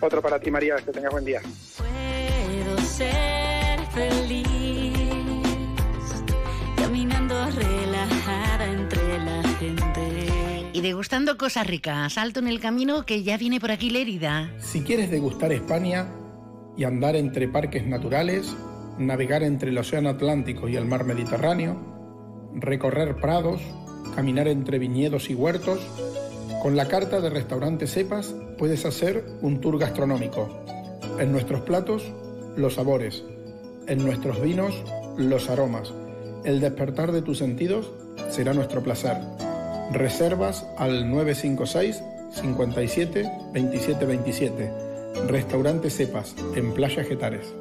Otro para ti, María. Que tengas buen día. Puedo ser feliz. Relajada entre la gente. Y degustando cosas ricas, salto en el camino que ya viene por aquí Lérida. Si quieres degustar España y andar entre parques naturales, navegar entre el océano Atlántico y el mar Mediterráneo, recorrer prados, caminar entre viñedos y huertos, con la carta de Restaurante Cepas puedes hacer un tour gastronómico. En nuestros platos, los sabores. En nuestros vinos, los aromas. El despertar de tus sentidos será nuestro placer. Reservas al nueve cinco seis cincuenta y siete veintisiete veintisiete. Restaurante Cepas, en Playa Getares.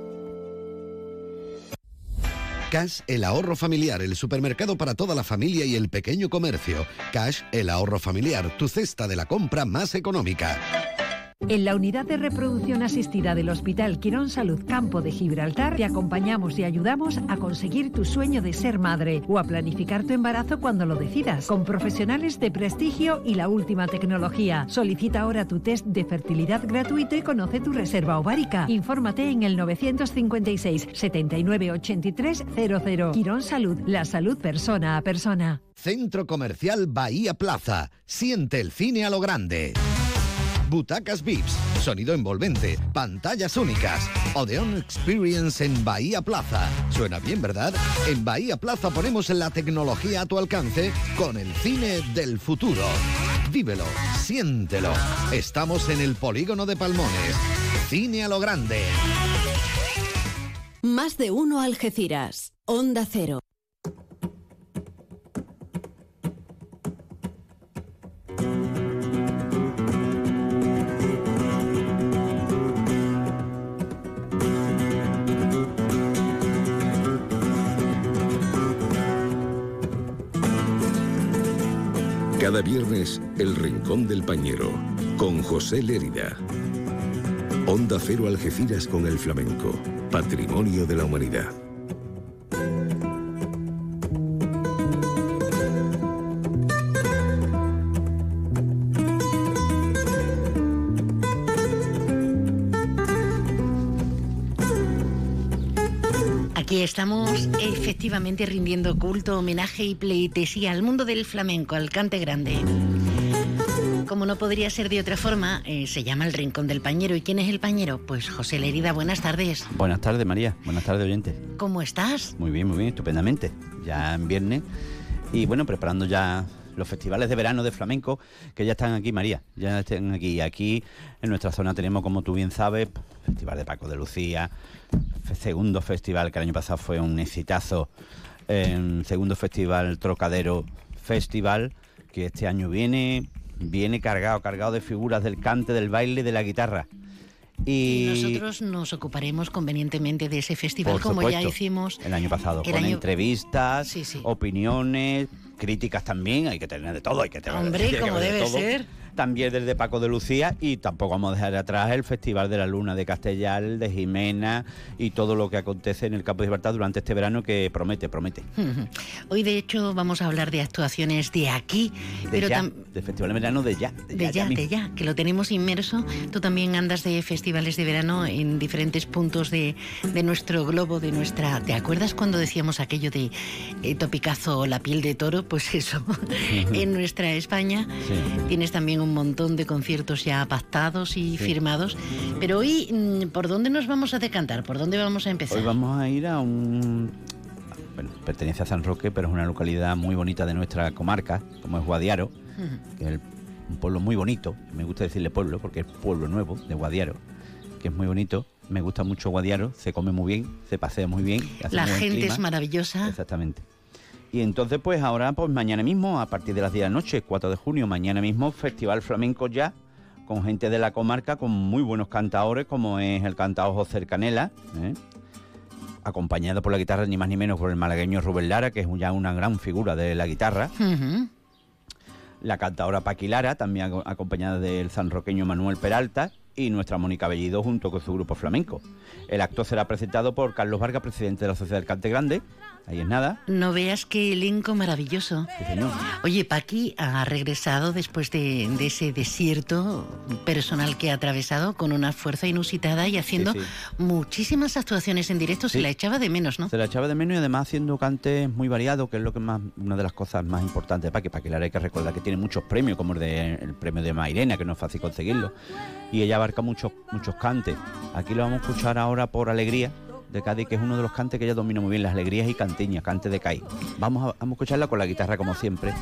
Cash, el ahorro familiar, el supermercado para toda la familia y el pequeño comercio. Cash, el ahorro familiar, tu cesta de la compra más económica. En la unidad de reproducción asistida del Hospital Quirón Salud Campo de Gibraltar te acompañamos y ayudamos a conseguir tu sueño de ser madre o a planificar tu embarazo cuando lo decidas, con profesionales de prestigio y la última tecnología. Solicita ahora tu test de fertilidad gratuito y conoce tu reserva ovárica. Infórmate en el nueve cinco seis, siete nueve ocho tres cero cero. Quirón Salud, la salud persona a persona. Centro Comercial Bahía Plaza. Siente el cine a lo grande. Butacas V I Ps, sonido envolvente, pantallas únicas. Odeon Experience en Bahía Plaza. Suena bien, ¿verdad? En Bahía Plaza ponemos la tecnología a tu alcance con el cine del futuro. Vívelo, siéntelo. Estamos en el polígono de Palmones. Cine a lo grande. Más de uno Algeciras. Onda Cero. Cada viernes, El Rincón del Pañero, con José Lérida. Onda Cero Algeciras con el flamenco, patrimonio de la humanidad. que estamos efectivamente rindiendo culto, homenaje y pleitesía al mundo del flamenco, al cante grande. Como no podría ser de otra forma, eh, se llama El Rincón del Pañero. ¿Y quién es el pañero? Pues José Lérida, buenas tardes. Buenas tardes, María. Buenas tardes, oyentes. ¿Cómo estás? Muy bien, muy bien, estupendamente. Ya en viernes y, bueno, preparando ya los festivales de verano de flamenco que ya están aquí, María. Ya están aquí. Aquí en nuestra zona tenemos, como tú bien sabes, Festival de Paco de Lucía, segundo festival que el año pasado fue un exitazo, eh, segundo festival Trocadero Festival, que este año viene... Viene cargado, cargado de figuras del cante, del baile, de la guitarra. Y nosotros nos ocuparemos convenientemente de ese festival, por supuesto, como ya hicimos el año pasado, el con año... entrevistas, sí, sí. opiniones, críticas también. Hay que tener de todo, hay que tener Hombre, hay que como tener debe de todo. Ser. También desde Paco de Lucía, y tampoco vamos a dejar atrás el Festival de la Luna de Castellal, de Jimena y todo lo que acontece en el Campo de Libertad durante este verano, que promete, promete. Hoy, de hecho, vamos a hablar de actuaciones de aquí. De pero ya, tam- de Festival de Verano de ya. De, de ya, ya, ya, de ya, que lo tenemos inmerso. Tú también andas de festivales de verano en diferentes puntos de, de nuestro globo, de nuestra... ¿Te acuerdas cuando decíamos aquello de eh, Topicazo o la piel de toro? Pues eso, en nuestra España. Sí. Tienes también un un montón de conciertos ya pactados y sí. firmados, pero hoy, ¿por dónde nos vamos a decantar? ¿Por dónde vamos a empezar? Hoy vamos a ir a un... Bueno, pertenece a San Roque, pero es una localidad muy bonita de nuestra comarca, como es Guadiaro, uh-huh. que es el, un pueblo muy bonito. Me gusta decirle pueblo porque es Pueblo Nuevo de Guadiaro, que es muy bonito. Me gusta mucho Guadiaro, se come muy bien, se pasea muy bien. Hace La muy gente buen clima. Es maravillosa. Exactamente. Y entonces, pues ahora, pues mañana mismo, a partir de las diez de la noche, cuatro de junio, mañana mismo, Festival Flamenco Ya, con gente de la comarca, con muy buenos cantaores, como es el cantador José Canela, ¿eh? acompañado por la guitarra, ni más ni menos, por el malagueño Rubén Lara, que es ya una gran figura de la guitarra. Uh-huh. La cantadora Paqui Lara, también acompañada del sanroqueño Manuel Peralta, y nuestra Mónica Bellido junto con su grupo flamenco. El acto será presentado por Carlos Vargas, presidente de la Sociedad del Cante Grande. Ahí es nada. No veas qué elenco maravilloso. Sí, señor. Oye, Paqui ha regresado después de, de ese desierto personal que ha atravesado con una fuerza inusitada y haciendo sí, sí. muchísimas actuaciones en directo. Sí. Se la echaba de menos, ¿no? Se la echaba de menos y además haciendo cantes muy variados, que es lo que más, una de las cosas más importantes de Paqui. Paqui Lara, hay que recordar que tiene muchos premios, como el, de, el premio de Mairena, que no es fácil conseguirlo. Y ella abarca muchos, muchos cantes. Aquí lo vamos a escuchar ahora por Alegría de Cádiz, que es uno de los cantes que ella domina muy bien, las alegrías y cantiñas, cante de Cádiz. Vamos a, vamos a escucharla con la guitarra, como siempre,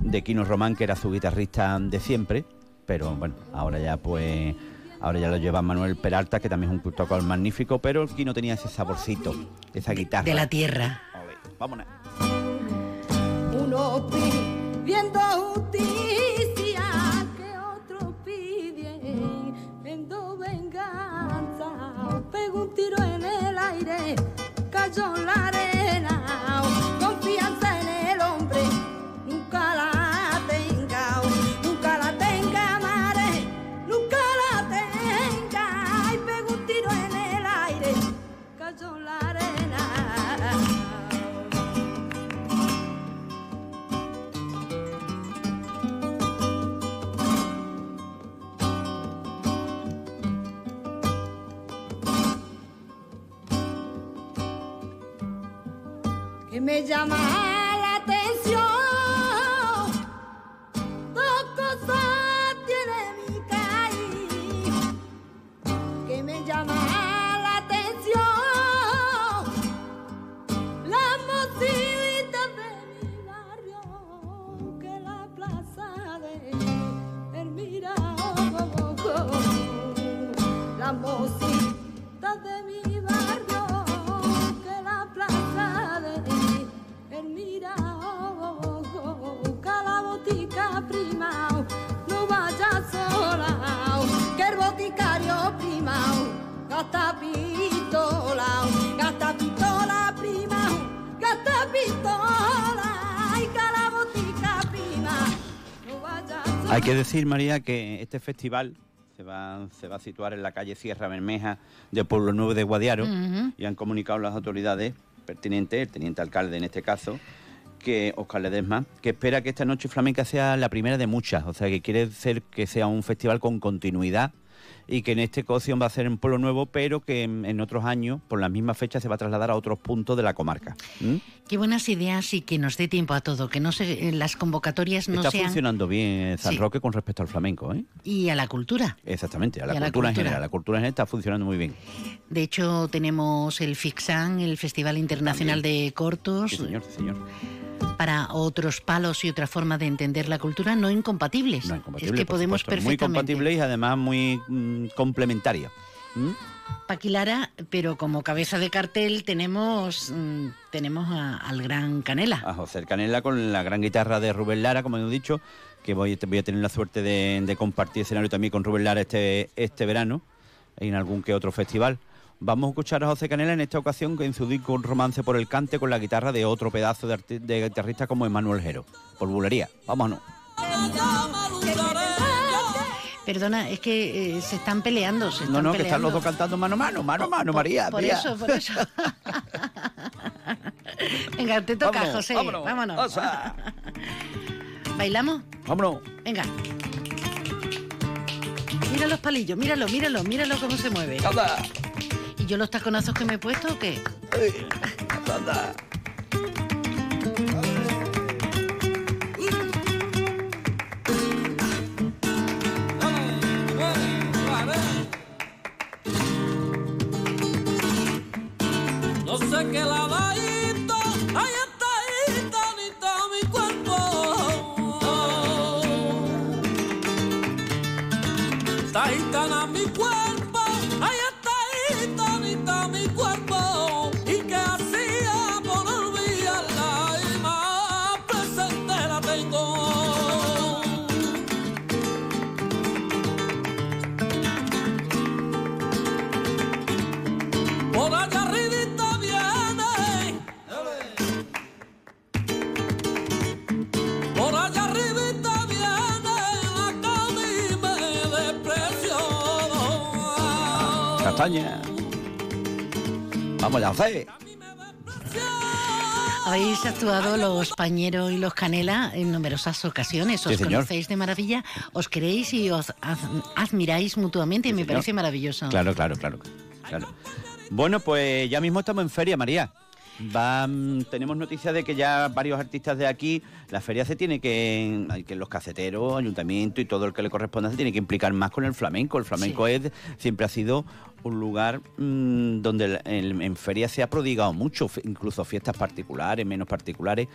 de Quino Román, que era su guitarrista de siempre, pero bueno, ahora ya pues, ahora ya lo lleva Manuel Peralta, que también es un cultocador magnífico, pero Quino tenía ese saborcito, esa guitarra. De, de la tierra. Olé, vámonos. Uno pidiendo justicia, que otro pide venganza, pego un tiro en aire, cayó en la arena, confianza en el hombre, nunca la tenga, nunca la tenga, madre, nunca la tenga, y pegó un tiro en el aire, cayó en la que me llama la atención, dos cosas tiene mi caída, que me llama la atención, las mocitas de mi barrio, que la plaza de El Mirador, las mocitas de mi barrio, que la plaza de mira, oh, oh, oh, oh, cala botica prima, oh, no vaya sola, oh, que el boticario prima, oh, gasta pistola, oh, gasta pistola prima, oh, gasta pistola, ay, cala botica prima, no vaya sola. Hay que decir, María, que este festival se va, se va a situar en la calle Sierra Bermeja de Pueblo Nuevo de Guadiaro, uh-huh. y han comunicado las autoridades pertinente, el teniente alcalde en este caso, que Óscar Ledesma, que espera que esta noche flamenca sea la primera de muchas, o sea, que quiere ser que sea un festival con continuidad, y que en este ocasión va a ser en Pueblo Nuevo, pero que en, en otros años, por las mismas fechas, se va a trasladar a otros puntos de la comarca. ¿Mm? Qué buenas ideas y que nos dé tiempo a todo, que no se, las convocatorias no Está sean... Está funcionando bien San sí. Roque con respecto al flamenco, ¿eh? Y a la cultura. Exactamente, a la, cultura, la cultura en general. La cultura en general está funcionando muy bien. De hecho, tenemos el FICSAN, el Festival Internacional También. de Cortos. Sí, señor, sí, señor. Para otros palos y otra forma de entender la cultura no incompatibles. No incompatibles, es que podemos supuesto, perfectamente. Muy compatibles y además muy mm, complementarias. ¿Mm? Paqui Lara, pero como cabeza de cartel tenemos mmm, tenemos a, al gran Canela. A José Canela con la gran guitarra de Rubén Lara, como hemos dicho, que voy, voy a tener la suerte de, de compartir escenario también con Rubén Lara este, este verano, en algún que otro festival. Vamos a escuchar a José Canela en esta ocasión en su disco Romance por el Cante con la guitarra de otro pedazo de, arti- de guitarrista como Emmanuel Jero, por Bulería. Vámonos. Perdona, es que eh, se están peleando, se están No, no, peleando. Que están los dos cantando mano a mano, mano a mano, por, María. Por María. eso, por eso. Venga, te toca, vámonos, José. Vámonos. vámonos. O sea. ¿Bailamos? Vámonos. Venga. Mira los palillos, míralo, míralo, míralo cómo se mueve. Anda. ¿Y yo los taconazos que me he puesto o qué? Ay, anda. No sé qué lavadito hay en tanito mi cuerpo. Taitana mi cuerpo, hay en tanito mi cuerpo. Y que hacía por olvidarla y más presente la tengo. Por allá arriba. Castaña. Vamos a hacer. Habéis actuado los Pañeros y los Canela en numerosas ocasiones. Os sí, conocéis de maravilla, os queréis y os admiráis mutuamente. Sí, me señor. Parece maravilloso. Claro, claro, claro, claro. Bueno, pues ya mismo estamos en feria, María. Va, tenemos noticias de que ya varios artistas de aquí, la feria se tiene que, que los caseteros, ayuntamiento y todo el que le corresponda se tiene que implicar más con el flamenco. El flamenco sí. es, siempre ha sido un lugar mmm, donde en, en feria se ha prodigado mucho, incluso fiestas particulares, menos particulares,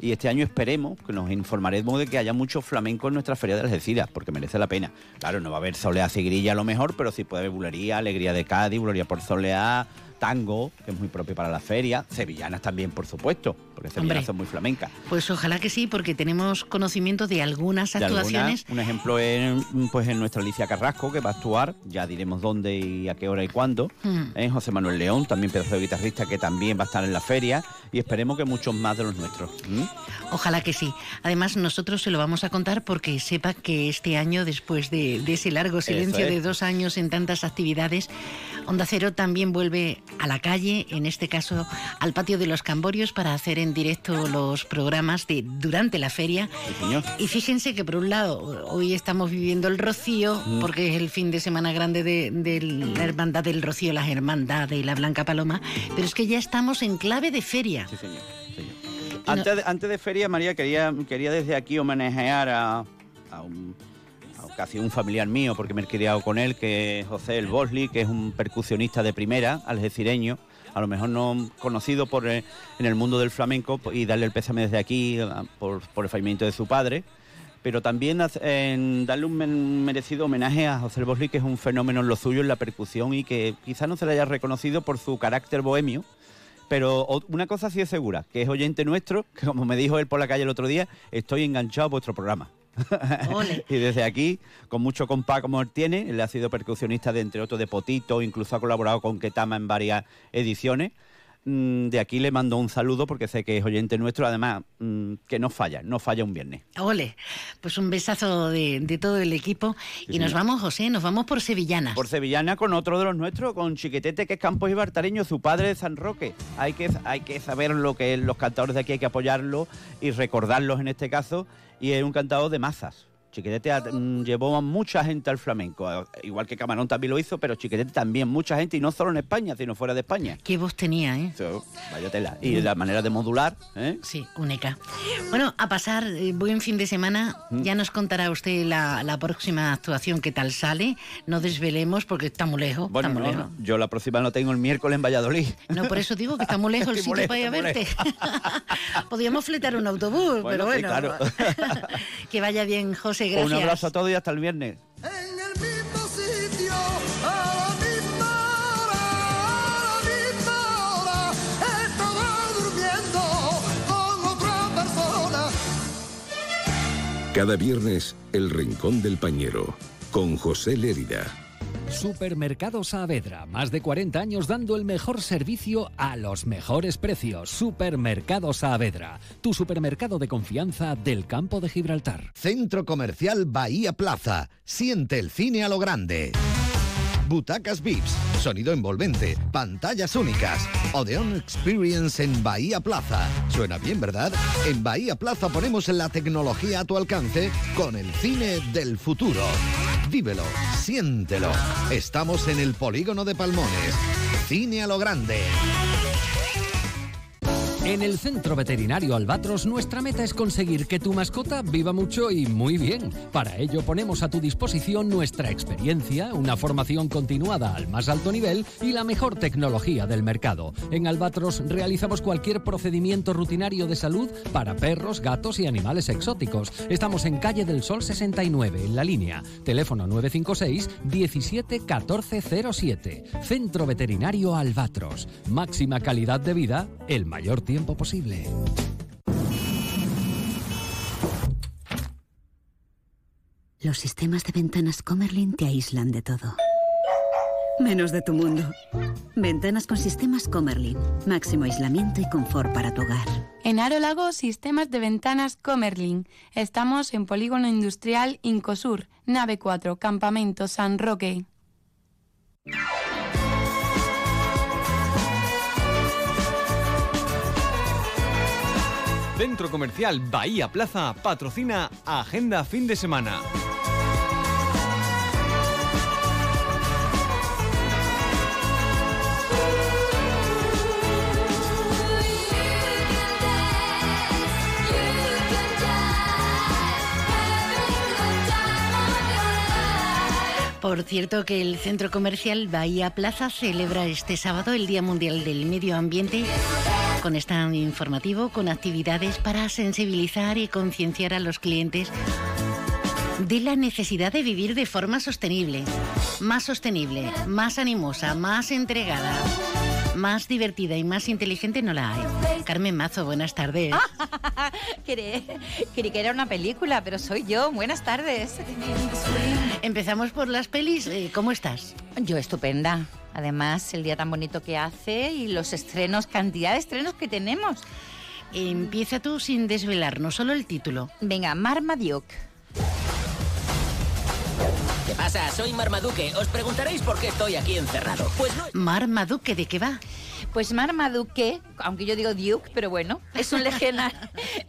y este año esperemos que nos informaremos de que haya mucho flamenco en nuestra feria de Algeciras, porque merece la pena. Claro, no va a haber soleá y grilla a lo mejor, pero sí puede haber bulería, alegría de Cádiz, bulería por soleá, tango, que es muy propio para la feria, sevillanas también, por supuesto, porque sevillanas Hombre, son muy flamencas. Pues ojalá que sí, porque tenemos conocimiento de algunas de actuaciones. Algunas, un ejemplo es pues, en nuestra Alicia Carrasco, que va a actuar, ya diremos dónde y a qué hora y cuándo, mm. ¿eh? José Manuel León, también pedazo de guitarrista, que también va a estar en la feria, y esperemos que muchos más de los nuestros. ¿Mm? Ojalá que sí. Además, nosotros se lo vamos a contar porque sepa que este año, después de, de ese largo silencio es. de dos años en tantas actividades, Onda Cero también vuelve a la calle, en este caso al patio de los Camborios, para hacer en directo los programas de durante la feria. Sí, y fíjense que por un lado hoy estamos viviendo el Rocío, mm. porque es el fin de semana grande de, de la hermandad del Rocío, las hermandades y la Blanca Paloma, pero es que ya estamos en clave de feria. Sí, señor. Sí, señor. No. Antes, de, antes de feria, María, quería, quería desde aquí homenajear a, a un... casi un familiar mío, porque me he criado con él, que es José El Bosli, que es un percusionista de primera, algecireño, a lo mejor no conocido por en el mundo del flamenco, y darle el pésame desde aquí por, por el fallecimiento de su padre, pero también en darle un merecido homenaje a José El Bosli, que es un fenómeno en lo suyo, en la percusión, y que quizá no se le haya reconocido por su carácter bohemio, pero una cosa sí es segura, que es oyente nuestro, que como me dijo él por la calle el otro día, estoy enganchado a vuestro programa. Y desde aquí, con mucho compás como él tiene, él ha sido percusionista de entre otros de Potito, incluso ha colaborado con Ketama en varias ediciones. De aquí le mando un saludo porque sé que es oyente nuestro, además que no falla, no falla un viernes. Ole, pues un besazo de, de todo el equipo. Sí, y señora. Nos vamos, José, nos vamos por sevillanas. Por sevillanas con otro de los nuestros, con Chiquetete, que es Campos y Bartareño, su padre de San Roque. Hay que, hay que saber lo que es, los cantadores de aquí hay que apoyarlos y recordarlos en este caso, y es un cantador de mazas. Chiquetete llevó a mucha gente al flamenco, igual que Camarón también lo hizo, pero Chiquetete también, mucha gente, y no solo en España, sino fuera de España. Qué voz tenía, ¿eh? So, vaya tela. Y la manera de modular, ¿eh? Sí, única. Bueno, a pasar buen fin de semana. Ya nos contará usted la, la próxima actuación, qué tal sale. No desvelemos porque está muy lejos. Bueno, está muy no, lejos. No, yo la próxima no tengo el miércoles en Valladolid. No, por eso digo que está muy lejos el sitio molesto, para ir a verte. Podríamos fletar un autobús, bueno, pero bueno. Claro. Que vaya bien, José. Gracias. Un abrazo a todos y hasta el viernes. En el mismo sitio, a la misma hora, a la misma hora, estaba durmiendo con otra persona. Cada viernes, El Rincón del Pañero, con José Lérida. Supermercado Saavedra, más de cuarenta años dando el mejor servicio a los mejores precios. Supermercado Saavedra, tu supermercado de confianza del campo de Gibraltar. Centro Comercial Bahía Plaza, siente el cine a lo grande. Butacas V I Ps, sonido envolvente, pantallas únicas. Odeon Experience en Bahía Plaza. Suena bien, ¿verdad? En Bahía Plaza ponemos la tecnología a tu alcance con el cine del futuro. Vívelo, siéntelo. Estamos en el polígono de Palmones. Cine a lo grande. En el Centro Veterinario Albatros nuestra meta es conseguir que tu mascota viva mucho y muy bien. Para ello ponemos a tu disposición nuestra experiencia, una formación continuada al más alto nivel y la mejor tecnología del mercado. En Albatros realizamos cualquier procedimiento rutinario de salud para perros, gatos y animales exóticos. Estamos en Calle del Sol sesenta y nueve, en La Línea. Teléfono nueve cinco seis, diecisiete, catorce, cero siete. Centro Veterinario Albatros. Máxima calidad de vida, el mayor tiempo tiempo posible. Los sistemas de ventanas Comerlin te aíslan de todo, menos de tu mundo. Ventanas con sistemas Comerlin. Máximo aislamiento y confort para tu hogar. En Aro Lago, sistemas de ventanas Comerlin. Estamos en Polígono Industrial Incosur, nave cuatro, Campamento San Roque. Centro Comercial Bahía Plaza patrocina Agenda Fin de Semana. Por cierto, que el Centro Comercial Bahía Plaza celebra este sábado el Día Mundial del Medio Ambiente con stand informativo, con actividades para sensibilizar y concienciar a los clientes de la necesidad de vivir de forma sostenible, más sostenible, más animosa, más entregada, más divertida y más inteligente no la hay. Carmen Mazo, buenas tardes. Creí que era una película, pero soy yo. Buenas tardes. Empezamos por las pelis. ¿Cómo estás? Yo estupenda. Además, el día tan bonito que hace y los estrenos, cantidad de estrenos que tenemos. Empieza tú sin desvelarnos, solo el título. Venga, Marmaduke. ¿Qué pasa? Soy Marmaduke. Os preguntaréis por qué estoy aquí encerrado. Pues no... ¿Marmaduke de qué va? Pues Marmaduke, aunque yo digo Duke, pero bueno, es un, legendario,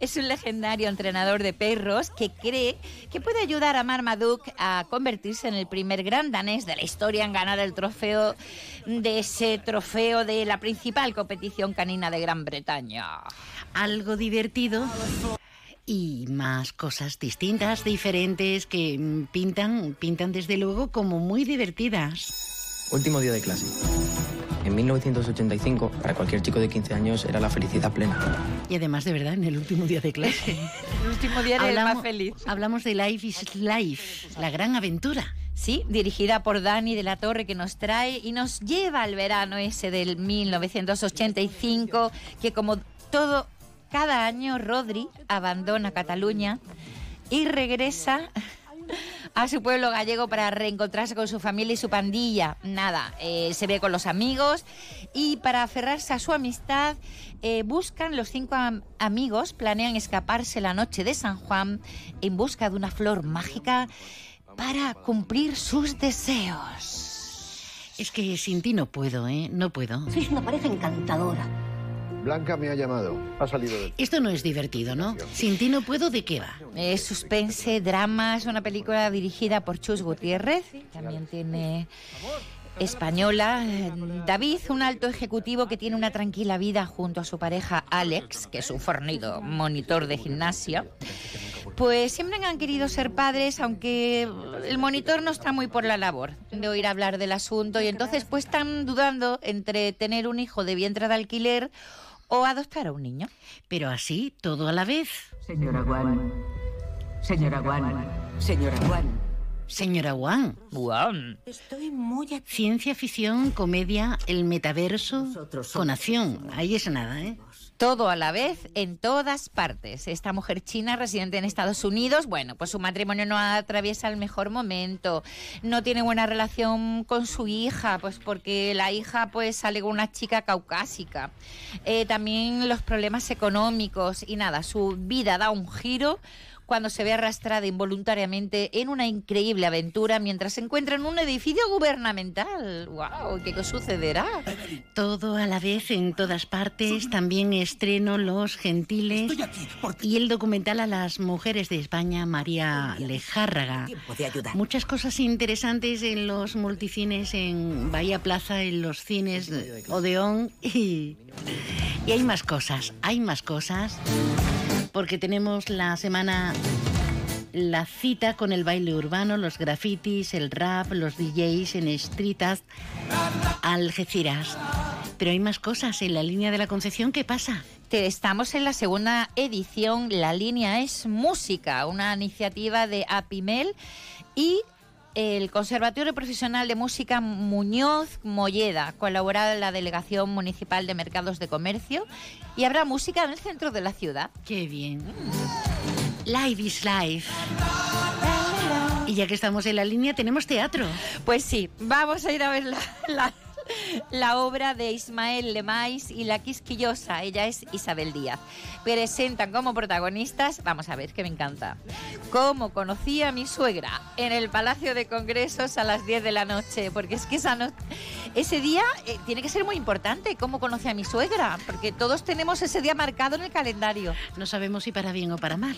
es un legendario entrenador de perros que cree que puede ayudar a Marmaduke a convertirse en el primer gran danés de la historia en ganar el trofeo de ese trofeo de la principal competición canina de Gran Bretaña. Algo divertido y más cosas distintas, diferentes, que pintan, pintan desde luego como muy divertidas. Último día de clase. En mil novecientos ochenta y cinco, para cualquier chico de quince años, era la felicidad plena. Y además, de verdad, en el último día de clase. El último día era hablamos, el más feliz. Hablamos de Life is Life, la gran aventura. Sí, dirigida por Dani de la Torre, que nos trae y nos lleva al verano ese del mil novecientos ochenta y cinco, que como todo, cada año, Rodri abandona Cataluña y regresa a su pueblo gallego para reencontrarse con su familia y su pandilla. Nada, eh, se ve con los amigos y para aferrarse a su amistad eh, buscan, los cinco am- amigos planean escaparse la noche de San Juan en busca de una flor mágica para cumplir sus deseos. Es que sin ti no puedo, ¿eh? No puedo. Sois una pareja encantadora. Blanca me ha llamado, ha salido de... Esto no es divertido, ¿no? Sin ti no puedo, ¿de qué va? Es suspense, drama, es una película dirigida por Chus Gutiérrez, también tiene... española. David, un alto ejecutivo que tiene una tranquila vida junto a su pareja Alex, que es un fornido monitor de gimnasia, pues siempre han querido ser padres, aunque el monitor no está muy por la labor de oír hablar del asunto, y entonces pues están dudando entre tener un hijo de vientre de alquiler o adoptar a un niño. Pero así, todo a la vez. Señora Juan, señora Juan, señora Juan. Señora Juan. Juan. Estoy muy... Ciencia ficción, comedia, el metaverso, con acción. Ahí es nada, ¿eh? Todo a la vez, en todas partes. Esta mujer china residente en Estados Unidos, bueno, pues su matrimonio no atraviesa el mejor momento, no tiene buena relación con su hija, pues porque la hija pues sale con una chica caucásica. Eh, también los problemas económicos y nada, su vida da un giro cuando se ve arrastrada involuntariamente en una increíble aventura mientras se encuentra en un edificio gubernamental. ¡Wow! ¿Qué sucederá? Todo a la vez, en todas partes. También estreno Los Gentiles y el documental a las mujeres de España, María Lejárraga. Muchas cosas interesantes en los multicines, en Bahía Plaza, en los cines Odeon y, y hay más cosas, hay más cosas. Porque tenemos la semana, la cita con el baile urbano, los grafitis, el rap, los D Js en Streetas, Algeciras. Pero hay más cosas en la línea de la Concepción. ¿Qué pasa? Estamos en la segunda edición. La línea es música, una iniciativa de Apimel y el Conservatorio Profesional de Música Muñoz Molleda. Colabora la Delegación Municipal de Mercados de Comercio y habrá música en el centro de la ciudad. ¡Qué bien! Live is life. Y ya que estamos en la línea, tenemos teatro. Pues sí, vamos a ir a ver la, la, la obra de Ismael Lemais y La Quisquillosa. Ella es Isabel Díaz. Presentan como protagonistas, vamos a ver, que me encanta, Cómo conocí a mi suegra, en el Palacio de Congresos a las diez de la noche, porque es que esa no... ese día eh, tiene que ser muy importante, Cómo conocí a mi suegra, porque todos tenemos ese día marcado en el calendario. No sabemos si para bien o para mal.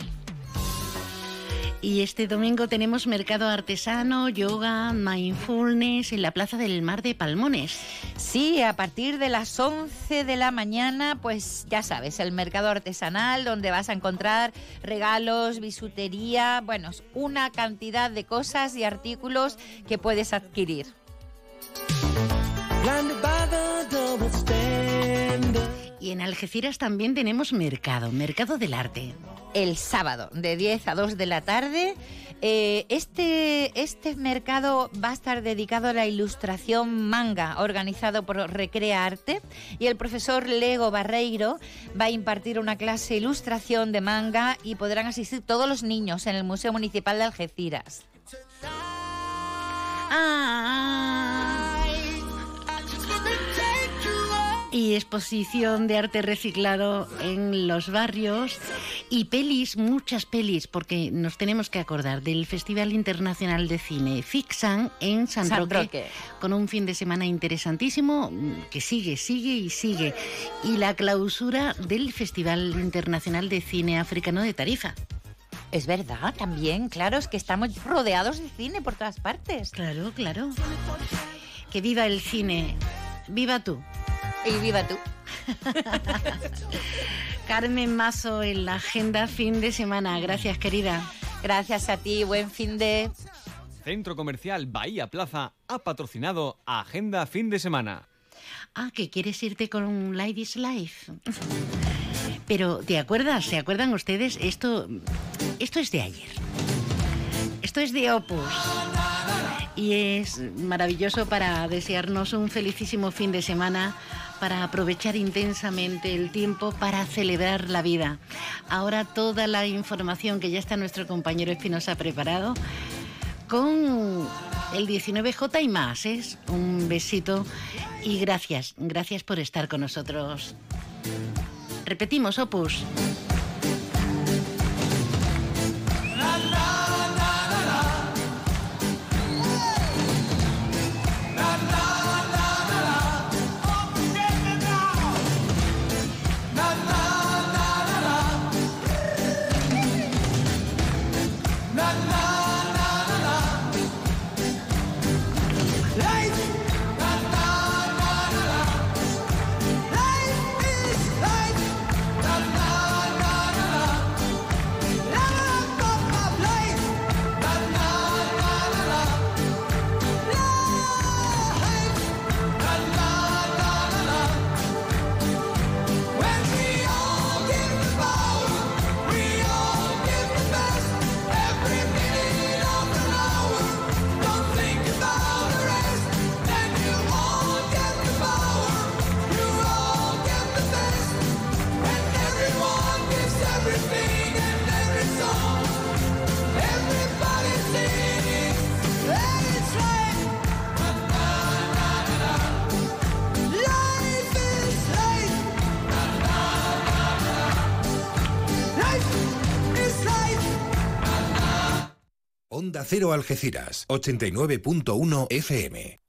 Y este domingo tenemos mercado artesano, yoga, mindfulness en la Plaza del Mar de Palmones. Sí, a partir de las once de la mañana, pues ya sabes, el mercado artesanal, donde vas a encontrar regalos, bisutería, bueno, una cantidad de cosas y artículos que puedes adquirir. Y en Algeciras también tenemos mercado, mercado del arte. El sábado, de diez a dos de la tarde, eh, este, este mercado va a estar dedicado a la ilustración manga, organizado por Recrea Arte, y el profesor Lego Barreiro va a impartir una clase de ilustración de manga y podrán asistir todos los niños en el Museo Municipal de Algeciras. Ah. Y exposición de arte reciclado en los barrios y pelis, muchas pelis, porque nos tenemos que acordar del Festival Internacional de Cine Fixan en San, San Roque, Roque, con un fin de semana interesantísimo que sigue, sigue y sigue, y la clausura del Festival Internacional de Cine Africano de Tarifa. Es verdad, también, claro, es que estamos rodeados de cine por todas partes. Claro, claro. Que viva el cine, viva tú. Y viva tú. Carmen Mazo en la agenda fin de semana. Gracias, querida. Gracias a ti. Buen fin de... Centro Comercial Bahía Plaza ha patrocinado Agenda Fin de Semana. Ah, que quieres irte con un Ladies Life. Pero, ¿te acuerdas? ¿Se acuerdan ustedes? Esto, esto es de ayer. Esto es de Opus. Y es maravilloso para desearnos un felicísimo fin de semana, para aprovechar intensamente el tiempo, para celebrar la vida. Ahora toda la información que ya está nuestro compañero Espinosa preparado con el diecinueve J y más, ¿eh? Un besito y gracias, gracias por estar con nosotros. Repetimos, Opus. Onda Cero Algeciras, ochenta y nueve punto uno F M.